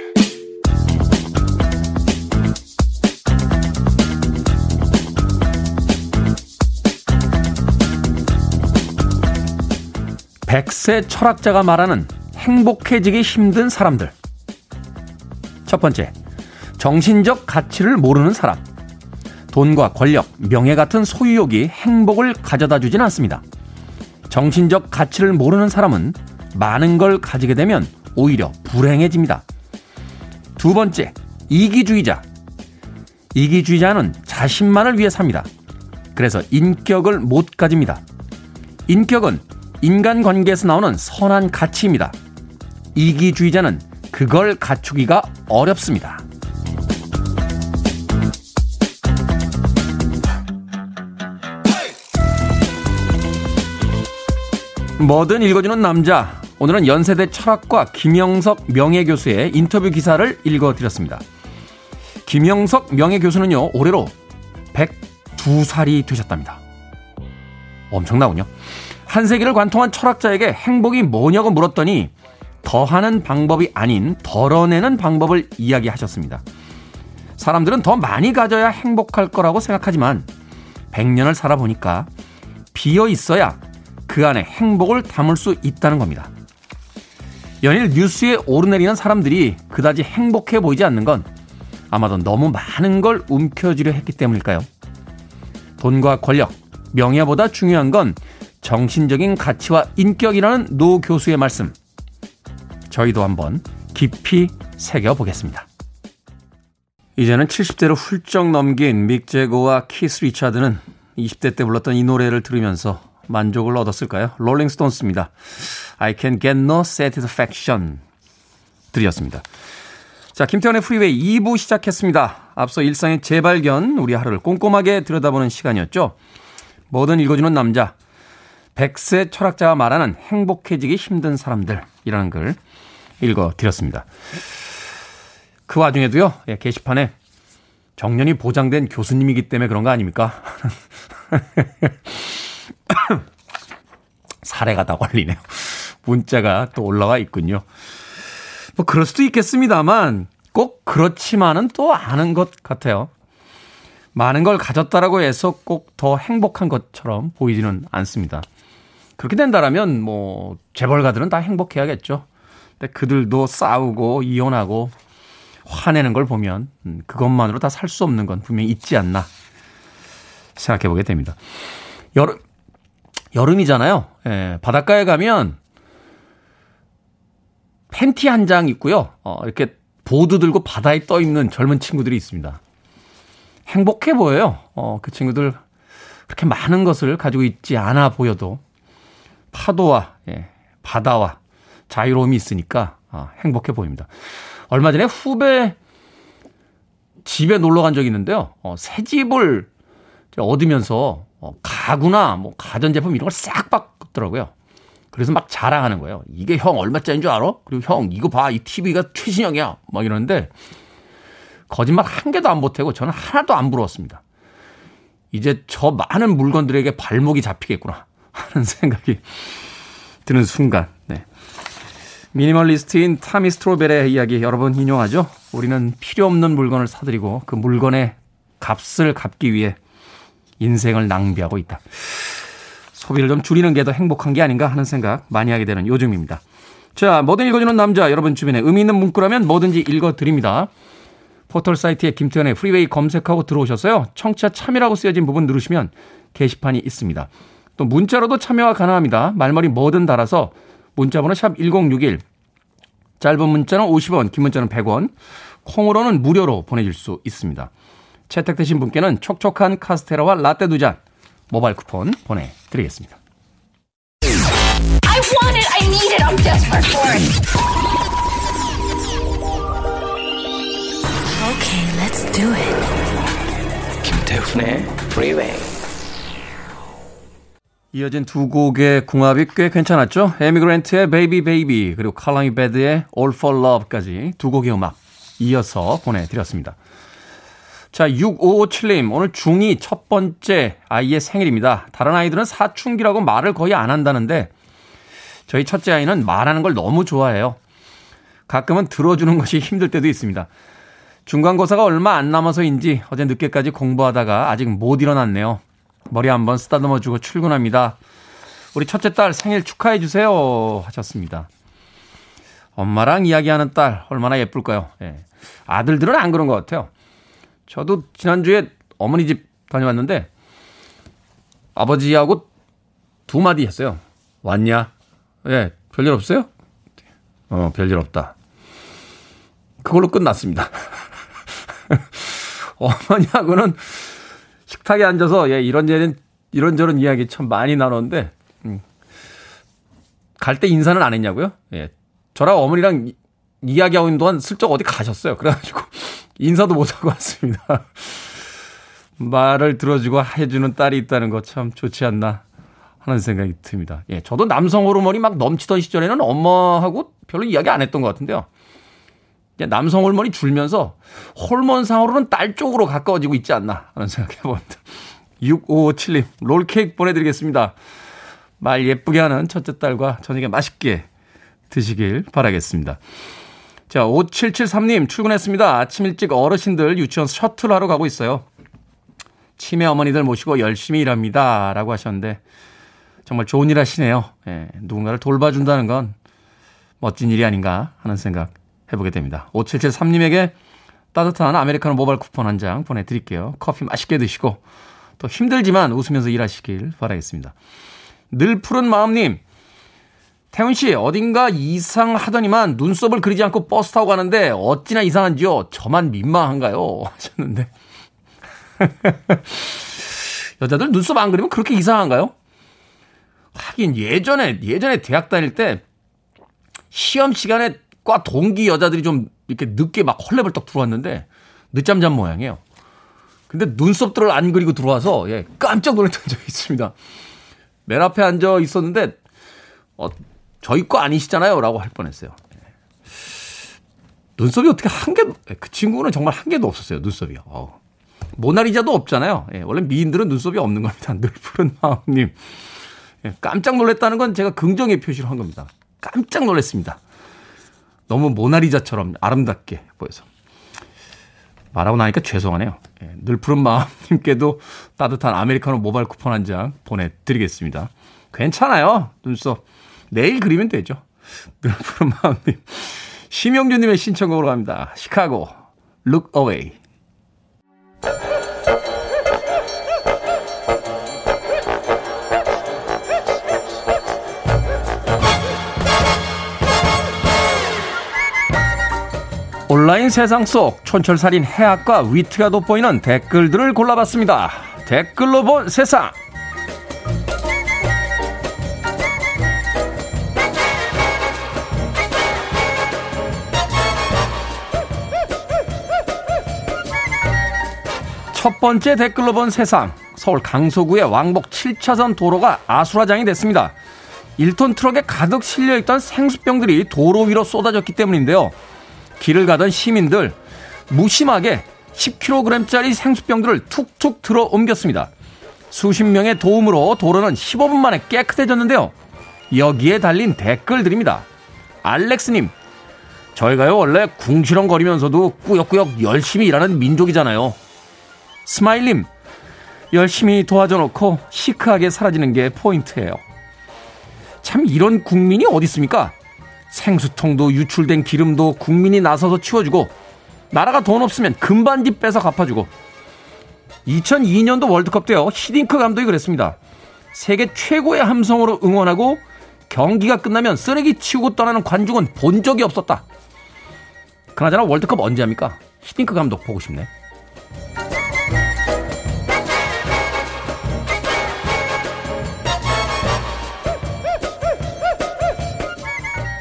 100세 철학자가 말하는 행복해지기 힘든 사람들. 첫 번째, 정신적 가치를 모르는 사람. 돈과 권력, 명예 같은 소유욕이 행복을 가져다 주진 않습니다. 정신적 가치를 모르는 사람은 많은 걸 가지게 되면 오히려 불행해집니다. 두 번째, 이기주의자. 이기주의자는 자신만을 위해 삽니다. 그래서 인격을 못 가집니다. 인격은 인간관계에서 나오는 선한 가치입니다. 이기주의자는 그걸 갖추기가 어렵습니다. 뭐든 읽어주는 남자, 오늘은 연세대 철학과 김영석 명예교수의 인터뷰 기사를 읽어드렸습니다. 김영석 명예교수는요, 올해로 102살이 되셨답니다. 엄청나군요. 한 세기를 관통한 철학자에게 행복이 뭐냐고 물었더니 더하는 방법이 아닌 덜어내는 방법을 이야기하셨습니다. 사람들은 더 많이 가져야 행복할 거라고 생각하지만 100년을 살아보니까 비어 있어야 그 안에 행복을 담을 수 있다는 겁니다. 연일 뉴스에 오르내리는 사람들이 그다지 행복해 보이지 않는 건 아마도 너무 많은 걸 움켜쥐려 했기 때문일까요? 돈과 권력, 명예보다 중요한 건 정신적인 가치와 인격이라는 노 교수의 말씀. 저희도 한번 깊이 새겨보겠습니다. 이제는 70대로 훌쩍 넘긴 믹 제거와 키스 리차드는 20대 때 불렀던 이 노래를 들으면서 만족을 얻었을까요? 롤링스톤스입니다. I Can't Get No Satisfaction 드렸습니다. 자, 김태원의 프리웨이 2부 시작했습니다. 앞서 일상의 재발견, 우리 하루를 꼼꼼하게 들여다보는 시간이었죠. 뭐든 읽어주는 남자, 100세 철학자가 말하는 행복해지기 힘든 사람들이라는 글 읽어드렸습니다. 그 와중에도요, 게시판에 정년이 보장된 교수님이기 때문에 그런 거 아닙니까? 사례가 다 걸리네요. 문자가 또 올라와 있군요. 뭐 그럴 수도 있겠습니다만 꼭 그렇지만은 또 아는 것 같아요. 많은 걸 가졌다라고 해서 꼭 더 행복한 것처럼 보이지는 않습니다. 그렇게 된다라면 뭐 재벌가들은 다 행복해야겠죠. 근데 그들도 싸우고 이혼하고 화내는 걸 보면 그것만으로 다 살 수 없는 건 분명히 있지 않나 생각해 보게 됩니다. 여름이잖아요. 예, 바닷가에 가면 팬티 한 장 입고요. 이렇게 보드 들고 바다에 떠 있는 젊은 친구들이 있습니다. 행복해 보여요. 그 친구들 그렇게 많은 것을 가지고 있지 않아 보여도 파도와 바다와 자유로움이 있으니까 행복해 보입니다. 얼마 전에 후배 집에 놀러 간 적이 있는데요. 새 집을 얻으면서 가구나 뭐 가전제품 이런 걸 싹 바꿨더라고요. 그래서 막 자랑하는 거예요. 이게 형 얼마짜리인 줄 알아? 그리고 형 이거 봐, 이 TV가 최신형이야 막 이러는데 거짓말 한 개도 안 보태고 저는 하나도 안 부러웠습니다. 이제 저 많은 물건들에게 발목이 잡히겠구나 하는 생각이 드는 순간. 네. 미니멀리스트인 타미 스트로벨의 이야기 여러 번 인용하죠. 우리는 필요 없는 물건을 사들이고 그 물건의 값을 갚기 위해 인생을 낭비하고 있다. 소비를 좀 줄이는 게 더 행복한 게 아닌가 하는 생각 많이 하게 되는 요즘입니다. 자, 뭐든 읽어주는 남자, 여러분 주변에 의미 있는 문구라면 뭐든지 읽어드립니다. 포털사이트에 김태현의 프리웨이 검색하고 들어오셔서요, 청취자 참여라고 쓰여진 부분 누르시면 게시판이 있습니다. 또 문자로도 참여가 가능합니다. 말머리 뭐든 달아서 문자번호 샵1061, 짧은 문자는 50원, 긴 문자는 100원, 콩으로는 무료로 보내줄 수 있습니다. 채택되신 분께는 촉촉한 카스테라와 라떼 2잔, 모바일 쿠폰 보내드리겠습니다. I want it, I need it, I'm desperate for it. Okay, let's do it. 김태훈의 Freeway. 이어진 두 곡의 궁합이 꽤 괜찮았죠? 에미그랜트의 Baby Baby 그리고 칼라미 베드의 All for Love까지 두 곡의 음악 이어서 보내드렸습니다. 자, 6557님 오늘 중2 첫 번째 아이의 생일입니다. 다른 아이들은 사춘기라고 말을 거의 안 한다는데 저희 첫째 아이는 말하는 걸 너무 좋아해요. 가끔은 들어주는 것이 힘들 때도 있습니다. 중간고사가 얼마 안 남아서인지 어제 늦게까지 공부하다가 아직 못 일어났네요. 머리 한번 쓰다듬어주고 출근합니다. 우리 첫째 딸 생일 축하해주세요 하셨습니다. 엄마랑 이야기하는 딸 얼마나 예쁠까요? 예. 아들들은 안 그런 것 같아요. 저도 지난주에 어머니 집 다녀왔는데 아버지하고 두 마디 했어요. 왔냐? 예, 별일 없어요? 별일 없다. 그걸로 끝났습니다. 어머니하고는 식탁에 앉아서 예, 이런저런 이야기 참 많이 나눴는데 갈 때 인사는 안 했냐고요? 예, 저랑 어머니랑 이야기하고 있는 동안 슬쩍 어디 가셨어요. 그래가지고 인사도 못하고 왔습니다. 말을 들어주고 해주는 딸이 있다는 거 참 좋지 않나 하는 생각이 듭니다. 예, 저도 남성 호르몬이 막 넘치던 시절에는 엄마하고 별로 이야기 안 했던 것 같은데요. 남성 호르몬이 줄면서 호르몬상으로는 딸 쪽으로 가까워지고 있지 않나 하는 생각해 봅니다. 6557님 롤케이크 보내드리겠습니다. 말 예쁘게 하는 첫째 딸과 저녁에 맛있게 드시길 바라겠습니다. 자, 5773님 출근했습니다. 아침 일찍 어르신들 유치원 셔틀하러 가고 있어요. 치매 어머니들 모시고 열심히 일합니다 라고 하셨는데 정말 좋은 일 하시네요. 예, 누군가를 돌봐준다는 건 멋진 일이 아닌가 하는 생각 해보게 됩니다. 5773님에게 따뜻한 아메리카노 모바일 쿠폰 한 장 보내드릴게요. 커피 맛있게 드시고 또 힘들지만 웃으면서 일하시길 바라겠습니다. 늘 푸른 마음님, 태훈씨 어딘가 이상하더니만 눈썹을 그리지 않고 버스 타고 가는데 어찌나 이상한지요. 저만 민망한가요 하셨는데 여자들 눈썹 안 그리면 그렇게 이상한가요? 하긴 예전에 대학 다닐 때 시험 시간에 과 동기 여자들이 좀 이렇게 늦게 막 헐레벌떡 들어왔는데 늦잠 잔 모양이에요. 근데 눈썹들을 안 그리고 들어와서 예, 깜짝 놀랐던 적이 있습니다. 맨 앞에 앉아 있었는데 저희 거 아니시잖아요 라고 할 뻔했어요. 예. 눈썹이 어떻게 한 개, 그 친구는 정말 한 개도 없었어요. 눈썹이. 모나리자도 없잖아요. 예, 원래 미인들은 눈썹이 없는 겁니다. 늘 푸른 마음님. 예, 깜짝 놀랐다는 건 제가 긍정의 표시로 한 겁니다. 깜짝 놀랐습니다. 너무 모나리자처럼 아름답게 보여서. 말하고 나니까 죄송하네요. 늘 푸른 마음님께도 따뜻한 아메리카노 모바일 쿠폰 한 장 보내드리겠습니다. 괜찮아요. 눈썹. 내일 그리면 되죠. 늘 푸른 마음님. 심영주님의 신청곡으로 갑니다. 시카고, Look Away. 온라인 세상 속 촌철살인 해학과 위트가 돋보이는 댓글들을 골라봤습니다. 댓글로 본 세상. 첫 번째 댓글로 본 세상. 서울 강서구의 왕복 7차선 도로가 아수라장이 됐습니다. 1톤 트럭에 가득 실려있던 생수병들이 도로 위로 쏟아졌기 때문인데요. 길을 가던 시민들 무심하게 10kg짜리 생수병들을 툭툭 들어 옮겼습니다. 수십 명의 도움으로 도로는 15분 만에 깨끗해졌는데요. 여기에 달린 댓글들입니다. 알렉스님, 저희가요 원래 궁시렁거리면서도 꾸역꾸역 열심히 일하는 민족이잖아요. 스마일님, 열심히 도와줘 놓고 시크하게 사라지는 게 포인트예요. 참 이런 국민이 어디 있습니까? 생수통도 유출된 기름도 국민이 나서서 치워주고 나라가 돈 없으면 금반지 빼서 갚아주고. 2002년도 월드컵 때요 히딩크 감독이 그랬습니다. 세계 최고의 함성으로 응원하고 경기가 끝나면 쓰레기 치우고 떠나는 관중은 본 적이 없었다. 그나저나 월드컵 언제 합니까? 히딩크 감독 보고 싶네.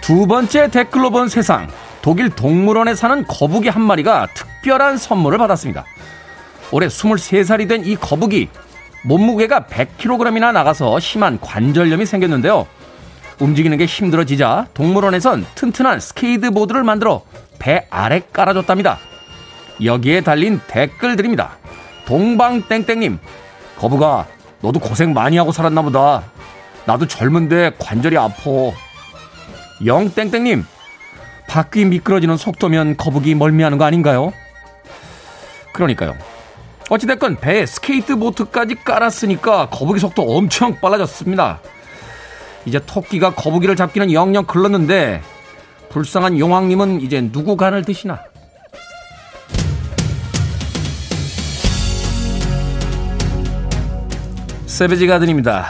두 번째 댓글로 본 세상, 독일 동물원에 사는 거북이 한 마리가 특별한 선물을 받았습니다. 올해 23살이 된 이 거북이, 몸무게가 100kg이나 나가서 심한 관절염이 생겼는데요. 움직이는 게 힘들어지자 동물원에선 튼튼한 스케이트보드를 만들어 배 아래 깔아줬답니다. 여기에 달린 댓글들입니다. 동방땡땡님, 거북아, 너도 고생 많이 하고 살았나 보다. 나도 젊은데 관절이 아파. 영땡땡님, 바퀴 미끄러지는 속도면 거북이 멀미하는 거 아닌가요? 그러니까요. 어찌됐건 배에 스케이트보드까지 깔았으니까 거북이 속도 엄청 빨라졌습니다. 이제 토끼가 거북이를 잡기는 영영 글렀는데 불쌍한 용왕님은 이제 누구 간을 드시나? 세베지 가든입니다.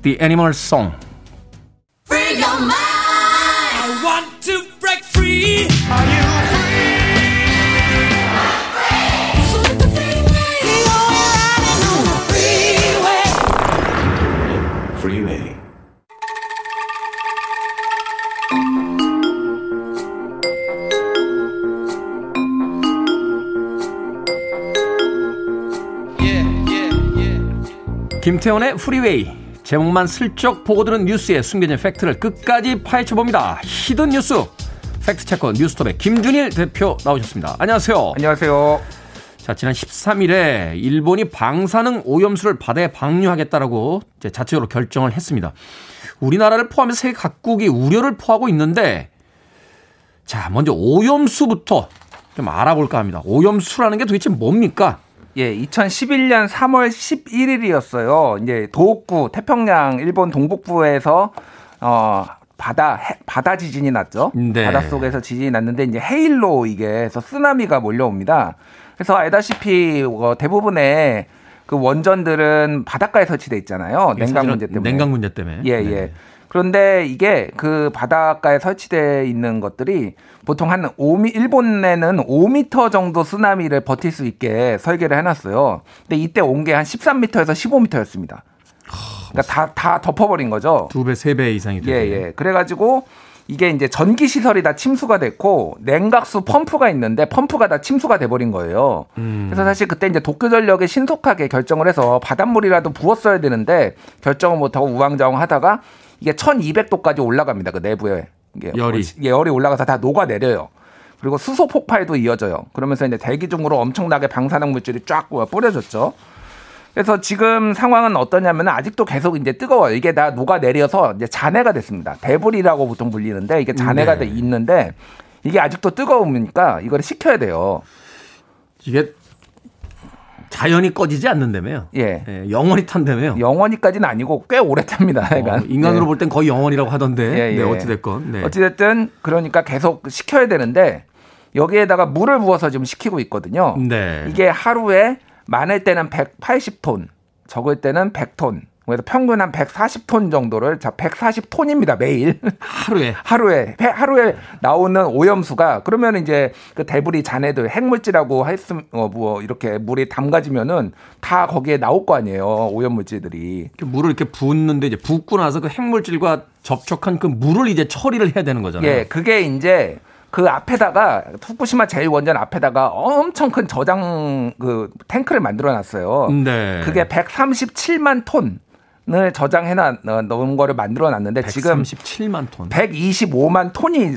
The Animal Song. Free your mind. I want to break free. Are you free? I'm free. I'm free. You're on the freeway. Freeway. 김태원의 프리웨이, 제목만 슬쩍 보고 들은 뉴스의 숨겨진 팩트를 끝까지 파헤쳐봅니다. 히든 뉴스 팩트체커 뉴스톱의 김준일 대표 나오셨습니다. 안녕하세요. 안녕하세요. 자, 지난 13일에 일본이 방사능 오염수를 바다에 방류하겠다라고 이제 자체적으로 결정을 했습니다. 우리나라를 포함해서 세계 각국이 우려를 포하고 있는데, 자, 먼저 오염수부터 좀 알아볼까 합니다. 오염수라는 게 도대체 뭡니까? 예, 2011년 3월 11일이었어요. 이제 도호쿠 태평양 일본 동북부에서 바다 지진이 났죠. 네. 바닷속에서 지진이 났는데 이제 해일로 이게 해서 쓰나미가 몰려옵니다. 그래서 알다시피 대부분의 그 원전들은 바닷가에 설치돼 있잖아요. 냉각 문제 때문에. 냉각 문제 때문에. 예, 네. 예. 그런데 이게 그 바닷가에 설치되어 있는 것들이 보통 한 5m, 일본에는 5m 정도 쓰나미를 버틸 수 있게 설계를 해놨어요. 근데 이때 온 게 한 13m에서 15m였습니다. 그러니까 다 덮어버린 거죠. 2배, 3배 이상이 되죠. 예, 예. 그래가지고 이게 이제 전기시설이 다 침수가 됐고 냉각수 펌프가 있는데 펌프가 다 침수가 돼버린 거예요. 그래서 사실 그때 이제 도쿄전력이 신속하게 결정을 해서 바닷물이라도 부었어야 되는데 결정을 못하고 우왕좌왕 하다가 이게 1200도까지 올라갑니다. 그 내부에 열이 올라가서 다 녹아내려요. 그리고 수소 폭발도 이어져요. 그러면서 이제 대기 중으로 엄청나게 방사능 물질이 쫙 뿌려졌죠. 그래서 지금 상황은 어떠냐면 아직도 계속 이제 뜨거워요. 이게 다 녹아내려서 이제 잔해가 됐습니다. 데브리라고 보통 불리는데 이게 잔해가 돼 있는데 이게 아직도 뜨거우니까 이걸 식혀야 돼요. 이게 자연이 꺼지지 않는다며요. 예. 예, 영원히 탄다며요. 영원히까지는 아니고 꽤 오래 탑니다. 인간으로 예. 볼 땐 거의 영원이라고 하던데. 예, 예. 네, 어찌됐건. 네. 어찌됐든 그러니까 계속 식혀야 되는데 여기에다가 물을 부어서 지금 식히고 있거든요. 네. 이게 하루에 많을 때는 180톤, 적을 때는 100톤. 그래서 평균 한 140톤 정도를, 자, 140톤입니다, 매일. 하루에 나오는 오염수가, 그러면 이제 그 데브리 잔해들, 핵물질하고 이렇게 물이 담가지면은 다 거기에 나올 거 아니에요, 오염물질들이. 물을 이렇게 붓는데 이제 붓고 나서 그 핵물질과 접촉한 그 물을 이제 처리를 해야 되는 거잖아요. 예, 그게 이제 그 앞에다가, 후쿠시마 제1원전 앞에다가 엄청 큰 저장 그 탱크를 만들어 놨어요. 네. 그게 137만 톤. 을 저장해놓은 거를 만들어놨는데 137만 톤. 지금 125만 톤이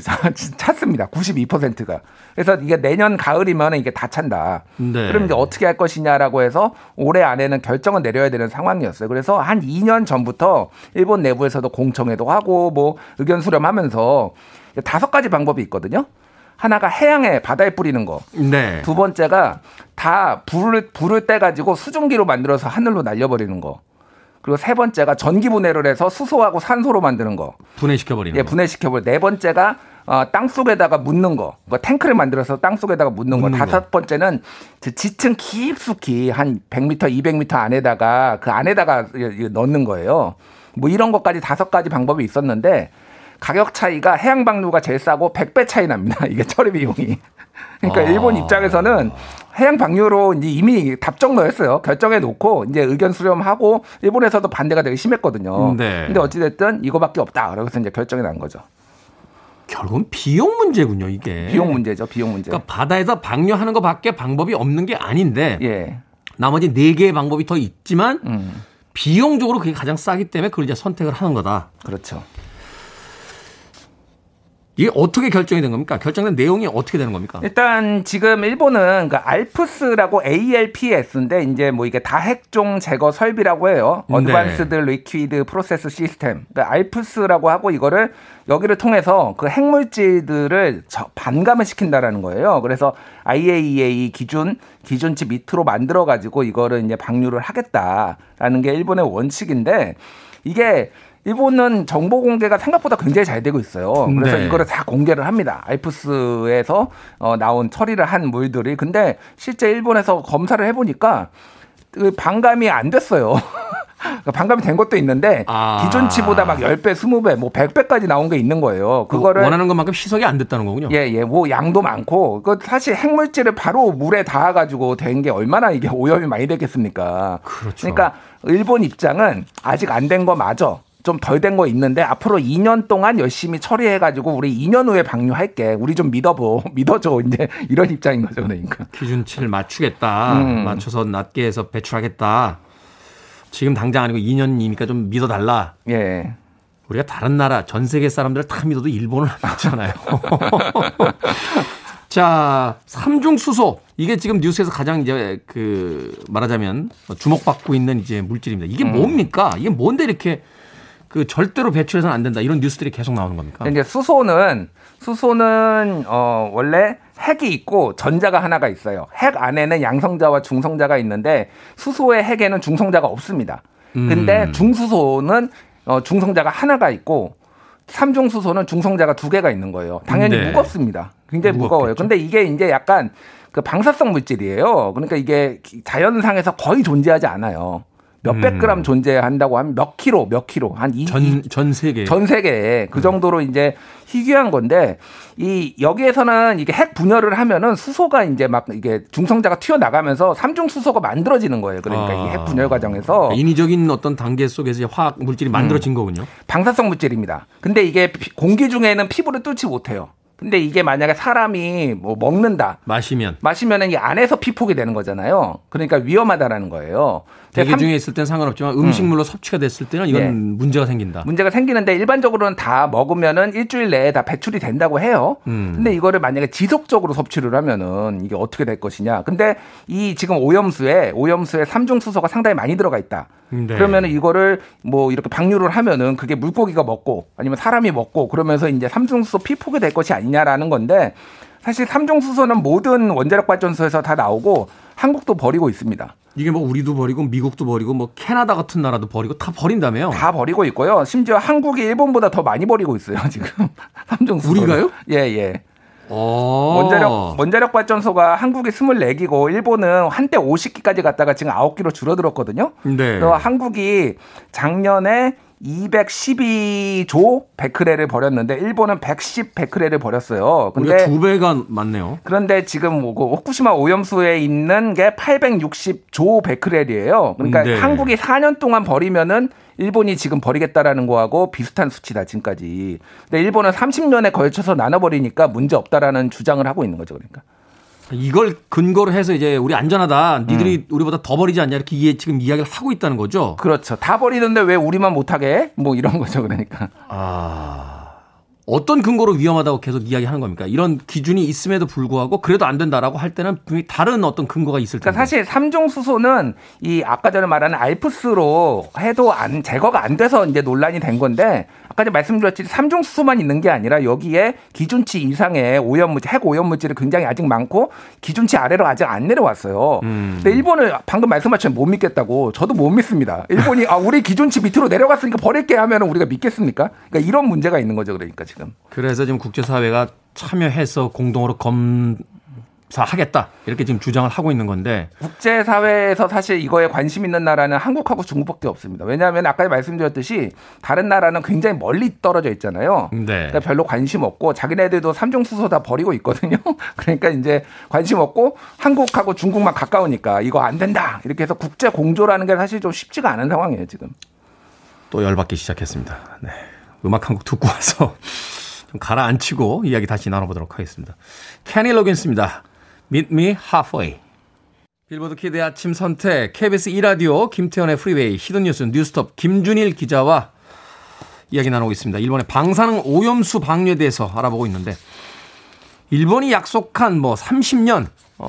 찼습니다. 92%가. 그래서 이게 내년 가을이면 이게 다 찬다. 네. 그럼 이제 어떻게 할 것이냐라고 해서 올해 안에는 결정을 내려야 되는 상황이었어요. 그래서 한 2년 전부터 일본 내부에서도 공청회도 하고 뭐 의견 수렴하면서 5가지 방법이 있거든요. 하나가 해양에 바다에 뿌리는 거. 네. 두 번째가 다 불을 떼가지고 수증기로 만들어서 하늘로 날려버리는 거. 그리고 세 번째가 전기 분해를 해서 수소하고 산소로 만드는 거. 분해시켜버리는 거. 예, 분해시켜버리는 거. 네 번째가 땅속에다가 묻는 거. 그러니까 탱크를 만들어서 땅속에다가 묻는 거. 다섯 번째는 지층 깊숙이 한 100m, 200m 안에다가 그 안에다가 넣는 거예요. 뭐 이런 것까지 5가지 방법이 있었는데 가격 차이가 해양 방류가 제일 싸고 100배 차이 납니다. 이게 처리 비용이. 그러니까 일본 입장에서는 해양 방류로 이제 이미 답정너였어요. 결정해 놓고 이제 의견 수렴하고 일본에서도 반대가 되게 심했거든요. 네. 근데 어찌 됐든 이거밖에 없다. 그래서 이제 결정이 난 거죠. 결국은 비용 문제군요, 이게. 비용 문제죠, 비용 문제. 그러니까 바다에서 방류하는 것밖에 방법이 없는 게 아닌데, 예. 나머지 4개의 방법이 더 있지만, 비용적으로 그게 가장 싸기 때문에 그걸 이제 선택을 하는 거다. 그렇죠. 이게 어떻게 결정이 된 겁니까? 결정된 내용이 어떻게 되는 겁니까? 일단 지금 일본은 그 알프스라고 ALPS인데 이제 뭐 이게 다핵종 제거 설비라고 해요. 어드밴스드 리퀴드 프로세스 시스템. 그러니까 알프스라고 하고 이거를 여기를 통해서 그 핵물질들을 반감을 시킨다라는 거예요. 그래서 IAEA 기준치 밑으로 만들어 가지고 이거를 이제 방류를 하겠다라는 게 일본의 원칙인데 이게 일본은 정보 공개가 생각보다 굉장히 잘 되고 있어요. 그래서 이거를 다 공개를 합니다. 알프스에서 나온 처리를 한 물들이. 근데 실제 일본에서 검사를 해보니까 반감이 안 됐어요. 반감이 된 것도 있는데 기존치보다 막 10배, 20배, 뭐 100배까지 나온 게 있는 거예요. 그거를 원하는 것만큼 희석이 안 됐다는 거군요. 예, 예. 뭐 양도 많고 그 사실 핵물질을 바로 물에 닿아 가지고 된 게 얼마나 이게 오염이 많이 됐겠습니까? 그렇죠. 그러니까 일본 입장은 아직 안 된 거 맞아. 좀 덜 된 거 있는데 앞으로 2년 동안 열심히 처리해가지고 우리 2년 후에 방류할게. 우리 좀 믿어줘. 이제 이런 입장인 거죠, 그러니까. 기준치를 맞추겠다. 맞춰서 낮게 해서 배출하겠다. 지금 당장 아니고 2년이니까 좀 믿어달라. 예. 우리가 다른 나라, 전 세계 사람들을 다 믿어도 일본을 안 믿잖아요. 자, 3중 수소. 이게 지금 뉴스에서 가장 이제 그 말하자면 주목받고 있는 이제 물질입니다. 이게 뭡니까? 이게 뭔데 이렇게 그 절대로 배출해서는 안 된다 이런 뉴스들이 계속 나오는 겁니까? 이제 수소는 원래 핵이 있고 전자가 하나가 있어요. 핵 안에는 양성자와 중성자가 있는데 수소의 핵에는 중성자가 없습니다. 근데 중수소는 중성자가 하나가 있고 3중 수소는 중성자가 2개가 있는 거예요. 당연히 무겁습니다. 굉장히 무거워요. 근데 이게 이제 약간 그 방사성 물질이에요. 그러니까 이게 자연상에서 거의 존재하지 않아요. 몇백 그램 존재한다고 하면 몇 킬로 한 전 세계에 그 정도로 이제 희귀한 건데 이 여기에서는 이게 핵 분열을 하면은 수소가 이제 막 이게 중성자가 튀어나가면서 3중 수소가 만들어지는 거예요. 그러니까 이 핵 분열 과정에서 인위적인 어떤 단계 속에서 이제 화학 물질이 만들어진 거군요. 방사성 물질입니다. 근데 이게 공기 중에는 피부를 뚫지 못해요. 근데 이게 만약에 사람이 뭐 먹는다. 마시면은 이 안에서 피폭이 되는 거잖아요. 그러니까 위험하다라는 거예요. 대기 중에 있을 때는 상관없지만 음식물로 섭취가 됐을 때는 이건 문제가 생긴다. 문제가 생기는데 일반적으로는 다 먹으면은 일주일 내에 다 배출이 된다고 해요. 근데 이거를 만약에 지속적으로 섭취를 하면은 이게 어떻게 될 것이냐. 근데 이 지금 오염수에 3중 수소가 상당히 많이 들어가 있다. 네. 그러면은 이거를 뭐 이렇게 방류를 하면은 그게 물고기가 먹고 아니면 사람이 먹고 그러면서 이제 3중 수소 피폭이 될 것이 아니냐. 라는 건데 사실 3중 수소는 모든 원자력 발전소에서 다 나오고 한국도 버리고 있습니다. 이게 뭐 우리도 버리고 미국도 버리고 뭐 캐나다 같은 나라도 버리고 다 버린다며요. 다 버리고 있고요. 심지어 한국이 일본보다 더 많이 버리고 있어요, 지금. 3중 수소. 우리가요? 예, 예. 원자력 발전소가 한국이 24기고 일본은 한때 50기까지 갔다가 지금 9기로 줄어들었거든요. 네. 그래서 한국이 작년에 212조 베크렐을 버렸는데 일본은 110 베크렐을 버렸어요. 근데 두 배가 많네요. 그런데 지금 후쿠시마 오염수에 있는 게 860조 베크렐이에요. 그러니까 한국이 4년 동안 버리면은 일본이 지금 버리겠다라는 거하고 비슷한 수치다 지금까지. 근데 일본은 30년에 걸쳐서 나눠 버리니까 문제 없다라는 주장을 하고 있는 거죠, 그러니까. 이걸 근거로 해서 이제 우리 안전하다. 니들이 우리보다 더 버리지 않냐 이렇게 지금 이야기를 하고 있다는 거죠. 그렇죠. 다 버리는데 왜 우리만 못하게? 뭐 이런 거죠, 그러니까. 어떤 근거로 위험하다고 계속 이야기하는 겁니까? 이런 기준이 있음에도 불구하고 그래도 안 된다라고 할 때는 분명히 다른 어떤 근거가 있을 텐데. 그러니까 사실 3중 수소는 이 아까 전에 말한 알프스로 해도 제거가 안 돼서 이제 논란이 된 건데 아까 전에 말씀드렸듯이 3중 수소만 있는 게 아니라 여기에 기준치 이상의 오염물질, 핵 오염물질이 굉장히 아직 많고 기준치 아래로 아직 안 내려왔어요. 근데 일본을 방금 말씀하신 못 믿겠다고 저도 못 믿습니다. 일본이 우리 기준치 밑으로 내려갔으니까 버릴게 하면 우리가 믿겠습니까? 그러니까 이런 문제가 있는 거죠, 그러니까 지금. 그래서 지금 국제사회가 참여해서 공동으로 검사하겠다 이렇게 지금 주장을 하고 있는 건데 국제사회에서 사실 이거에 관심 있는 나라는 한국하고 중국밖에 없습니다. 왜냐하면 아까 말씀드렸듯이 다른 나라는 굉장히 멀리 떨어져 있잖아요. 네. 그러니까 별로 관심 없고 자기네들도 3중 수소 다 버리고 있거든요. 그러니까 이제 관심 없고 한국하고 중국만 가까우니까 이거 안 된다 이렇게 해서 국제 공조라는 게 사실 좀 쉽지가 않은 상황이에요, 지금. 또 열받기 시작했습니다. 네. 음악 한 곡 듣고 와서 좀 가라앉히고 이야기 다시 나눠보도록 하겠습니다. 케니 로긴스입니다. Meet me halfway. 빌보드 키드의 아침 선택, KBS 2라디오, 김태현의 프리웨이, 히든뉴스, 뉴스톱, 김준일 기자와 이야기 나누고 있습니다. 일본의 방사능 오염수 방류에 대해서 알아보고 있는데, 일본이 약속한 30년,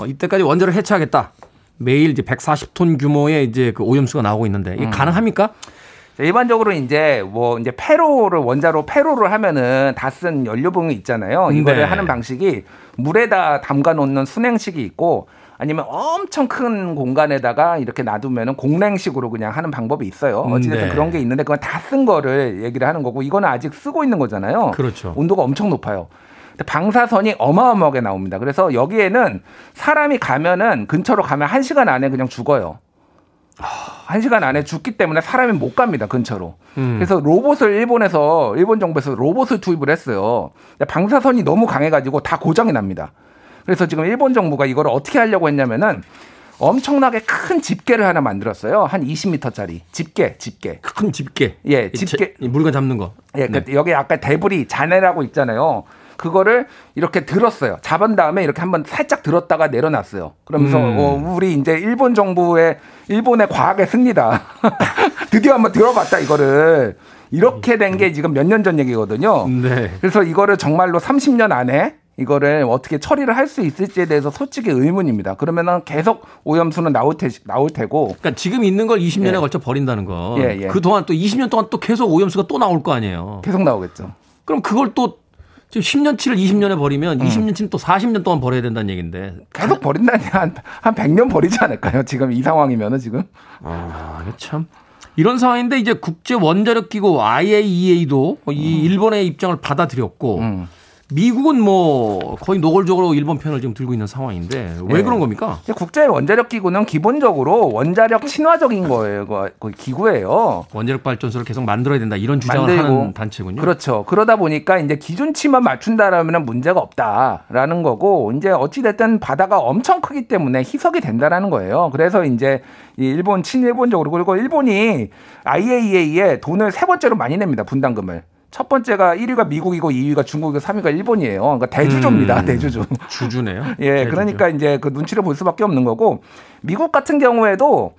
이때까지 원자를 해체하겠다. 매일 이제 140톤 규모의 이제 그 오염수가 나오고 있는데, 이게 가능합니까? 일반적으로 이제 폐로를 원자로 폐로를 하면은 다 쓴 연료봉이 있잖아요. 이거를 하는 방식이 물에다 담가 놓는 순행식이 있고, 아니면 엄청 큰 공간에다가 이렇게 놔두면은 공랭식으로 그냥 하는 방법이 있어요. 어쨌든 그런 게 있는데 그건 다 쓴 거를 얘기를 하는 거고, 이거는 아직 쓰고 있는 거잖아요. 그렇죠. 온도가 엄청 높아요. 방사선이 어마어마하게 나옵니다. 그래서 여기에는 사람이 가면은 근처로 가면 1시간 안에 그냥 죽어요. 1시간 안에 죽기 때문에 사람이 못 갑니다, 근처로. 그래서 로봇을 일본 정부에서 로봇을 투입을 했어요. 방사선이 너무 강해가지고 다 고장이 납니다. 그래서 지금 일본 정부가 이걸 어떻게 하려고 했냐면은 엄청나게 큰 집게를 하나 만들었어요. 한 20m짜리. 집게. 큰 집게. 예, 집게. 물건 잡는 거. 예, 네. 여기 아까 데브리, 잔해라고 있잖아요. 그거를 이렇게 들었어요. 잡은 다음에 이렇게 한번 살짝 들었다가 내려놨어요. 그러면서 우리 이제 일본의 과학의 승리다. 드디어 한번 들어봤다 이거를. 이렇게 된 게 지금 몇 년 전 얘기거든요. 네. 그래서 이거를 정말로 30년 안에 이거를 어떻게 처리를 할 수 있을지에 대해서 솔직히 의문입니다. 그러면은 계속 오염수는 나올 테고. 그러니까 지금 있는 걸 20년에 걸쳐 버린다는 거. 그동안 또 20년 동안 또 계속 오염수가 또 나올 거 아니에요. 계속 나오겠죠. 그럼 그걸 또 지금 10년치를 20년에 버리면 20년치는 또 40년 동안 버려야 된다는 얘기인데. 계속 버린다니 한 100년 버리지 않을까요? 지금 이 상황이면은 지금. 아, 참. 이런 상황인데 이제 국제 원자력 기구 IAEA도 이 일본의 입장을 받아들였고 미국은 거의 노골적으로 일본 편을 지금 들고 있는 상황인데 왜 그런 겁니까? 국제 원자력 기구는 기본적으로 원자력 친화적인 거예요, 기구예요. 원자력 발전소를 계속 만들어야 된다 이런 주장을 하는 단체군요. 그렇죠. 그러다 보니까 이제 기준치만 맞춘다라면 문제가 없다라는 거고, 이제 어찌 됐든 바다가 엄청 크기 때문에 희석이 된다라는 거예요. 그래서 이제 일본 친일본적으로, 그리고 일본이 IAEA에 돈을 세 번째로 많이 냅니다, 분담금을. 첫 번째가 1위가 미국이고 2위가 중국이고 3위가 일본이에요. 그러니까 대주주입니다. 대주주. 주주네요. 예, 대주주. 그러니까 이제 그 눈치를 볼 수밖에 없는 거고, 미국 같은 경우에도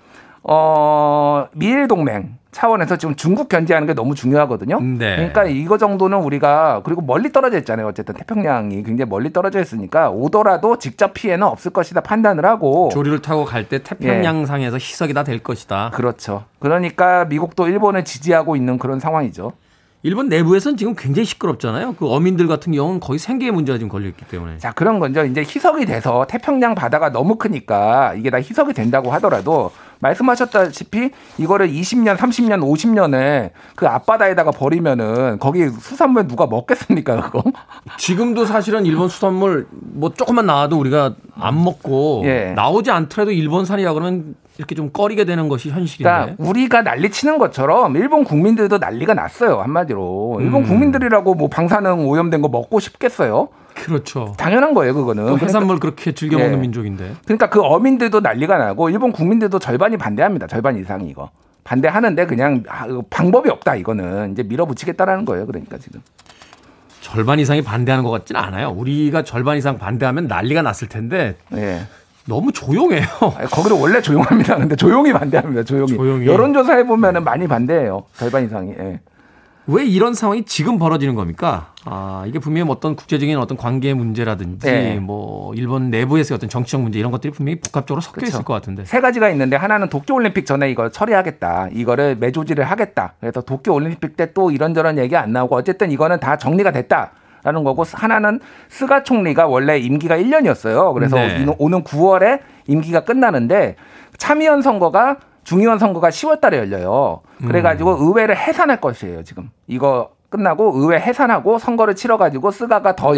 미일 동맹 차원에서 지금 중국 견제하는 게 너무 중요하거든요. 네. 그러니까 이거 정도는 우리가, 그리고 멀리 떨어져 있잖아요. 어쨌든 태평양이 굉장히 멀리 떨어져 있으니까 오더라도 직접 피해는 없을 것이다 판단을 하고, 조류를 타고 갈 때 태평양 상에서 희석이 다 될 것이다. 그렇죠. 그러니까 미국도 일본을 지지하고 있는 그런 상황이죠. 일본 내부에서는 지금 굉장히 시끄럽잖아요. 그 어민들 같은 경우는 거의 생계의 문제가 지금 걸렸기 때문에. 자, 그런 건죠. 이제 희석이 돼서 태평양 바다가 너무 크니까 이게 다 희석이 된다고 하더라도, 말씀하셨다시피 이거를 20년, 30년, 50년에 그 앞바다에다가 버리면은 거기 수산물 누가 먹겠습니까, 그거? 지금도 사실은 일본 수산물 조금만 나와도 우리가 안 먹고 나오지 않더라도 일본산이라 그러면 이렇게 좀 꺼리게 되는 것이 현실인데. 그러니까 우리가 난리치는 것처럼 일본 국민들도 난리가 났어요, 한마디로. 일본 국민들이라고 방사능 오염된 거 먹고 싶겠어요? 그렇죠. 당연한 거예요, 그거는. 해산물 그렇게 즐겨 먹는 민족인데. 그러니까 그 어민들도 난리가 나고 일본 국민들도 절반이 반대합니다. 절반 이상이 이거 반대하는데 그냥 방법이 없다, 이거는 이제 밀어붙이겠다라는 거예요. 그러니까 지금. 절반 이상이 반대하는 것 같지는 않아요. 우리가 절반 이상 반대하면 난리가 났을 텐데. 네. 너무 조용해요. 거기는 원래 조용합니다. 근데 조용히 반대합니다. 조용히. 여론조사 해보면 많이 반대해요. 절반 이상이. 예. 왜 이런 상황이 지금 벌어지는 겁니까? 아, 이게 분명히 어떤 국제적인 어떤 관계 문제라든지 일본 내부에서의 어떤 정치적 문제 이런 것들이 분명히 복합적으로 섞여 있을 것 같은데. 세 가지가 있는데, 하나는 도쿄올림픽 전에 이걸 처리하겠다. 이거를 매조지를 하겠다. 그래서 도쿄올림픽 때 또 이런저런 얘기 안 나오고 어쨌든 이거는 다 정리가 됐다. 라는 거고, 하나는 스가 총리가 원래 임기가 1년이었어요. 그래서 오는 9월에 임기가 끝나는데 참의원 선거가 중의원 선거가 10월 달에 열려요. 그래가지고 의회를 해산할 것이에요, 지금. 이거 끝나고 의회 해산하고 선거를 치러가지고 스가가 더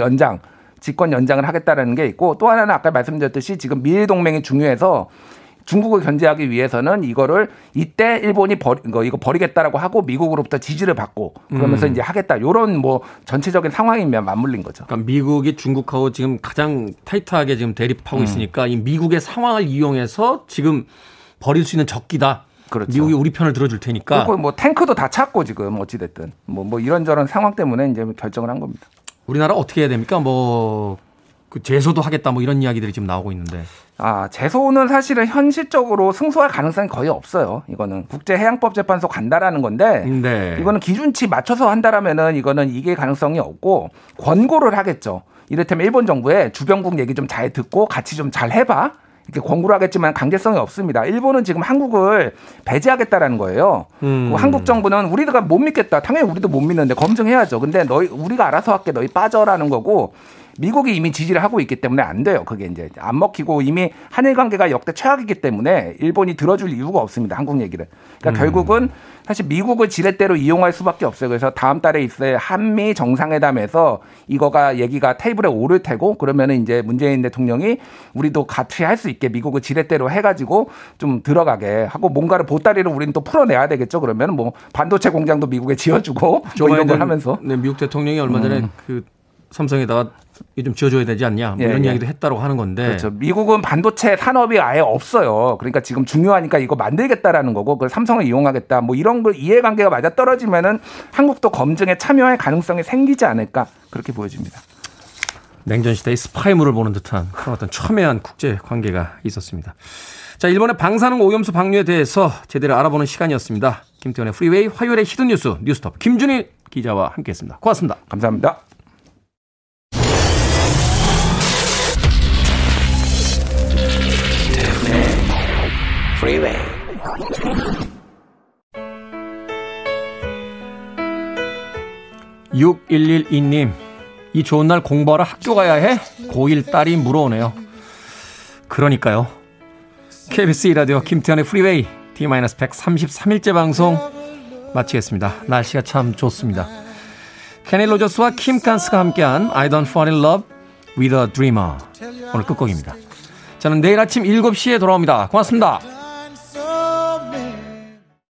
집권 연장을 하겠다라는 게 있고, 또 하나는 아까 말씀드렸듯이 지금 미일 동맹이 중요해서 중국을 견제하기 위해서는 이거를 이때 일본이 이거 버리겠다라고 하고 미국으로부터 지지를 받고 그러면서 이제 하겠다. 이런 전체적인 상황이면 맞물린 거죠. 그러니까 미국이 중국하고 지금 가장 타이트하게 지금 대립하고 있으니까 이 미국의 상황을 이용해서 지금 버릴 수 있는 적기다. 그렇죠. 미국이 우리 편을 들어줄 테니까. 그리고 탱크도 다 찾고 지금 어찌 됐든 이런저런 상황 때문에 이제 결정을 한 겁니다. 우리나라 어떻게 해야 됩니까? 뭐 그 제소도 하겠다 뭐 이런 이야기들이 지금 나오고 있는데. 아, 제소는 사실은 현실적으로 승소할 가능성이 거의 없어요. 이거는 국제해양법재판소 간다라는 건데 네. 이거는 기준치 맞춰서 한다라면은 이거는 이길 가능성이 없고 권고를 하겠죠. 이를테면 일본 정부에 주변국 얘기 좀 잘 듣고 같이 좀 잘 해봐. 이렇게 권고를 하겠지만 강제성이 없습니다. 일본은 지금 한국을 배제하겠다라는 거예요. 한국 정부는 우리가 못 믿겠다. 당연히 우리도 못 믿는데 검증해야죠. 근데 너희 우리가 알아서 할게 너희 빠져라는 거고 미국이 이미 지지를 하고 있기 때문에 안 돼요. 그게 이제 안 먹히고 이미 한일 관계가 역대 최악이기 때문에 일본이 들어줄 이유가 없습니다. 한국 얘기를. 그러니까 결국은 사실 미국을 지렛대로 이용할 수밖에 없어요. 그래서 다음 달에 있을 한미 정상회담에서 이거가 얘기가 테이블에 오를 테고 그러면은 이제 문재인 대통령이 우리도 같이 할 수 있게 미국을 지렛대로 해가지고 좀 들어가게 하고 뭔가를 보따리를 우리는 또 풀어내야 되겠죠. 그러면 뭐 반도체 공장도 미국에 지어주고 뭐 이런 걸 하면서. 네, 미국 대통령이 얼마 전에 그 삼성에다가 좀 지어줘야 되지 않냐 뭐 이런 이야기도 했다고 하는 건데 그렇죠. 미국은 반도체 산업이 아예 없어요. 그러니까 지금 중요하니까 이거 만들겠다라는 거고 그걸 삼성을 이용하겠다 뭐 이런 걸 이해관계가 맞아떨어지면은 한국도 검증에 참여할 가능성이 생기지 않을까 그렇게 보여집니다. 냉전시대의 스파이물을 보는 듯한 그런 어떤 첨예한 국제관계가 있었습니다. 자, 일본의 방사능 오염수 방류에 대해서 제대로 알아보는 시간이었습니다. 김태원의 프리웨이 화요일의 히든 뉴스 뉴스톱 김준일 기자와 함께했습니다. 고맙습니다. 감사합니다. 프리웨이 6112님 이 좋은 날 공부하러 학교 가야 해? 고1 딸이 물어오네요. 그러니까요. KBS 1라디오 김태현의 프리웨이 D-133일째 방송 마치겠습니다. 날씨가 참 좋습니다. 케니 로저스와 킴 칸스가 함께한 I Don't Fall in Love with a Dreamer 오늘 끝곡입니다. 저는 내일 아침 7시에 돌아옵니다. 고맙습니다.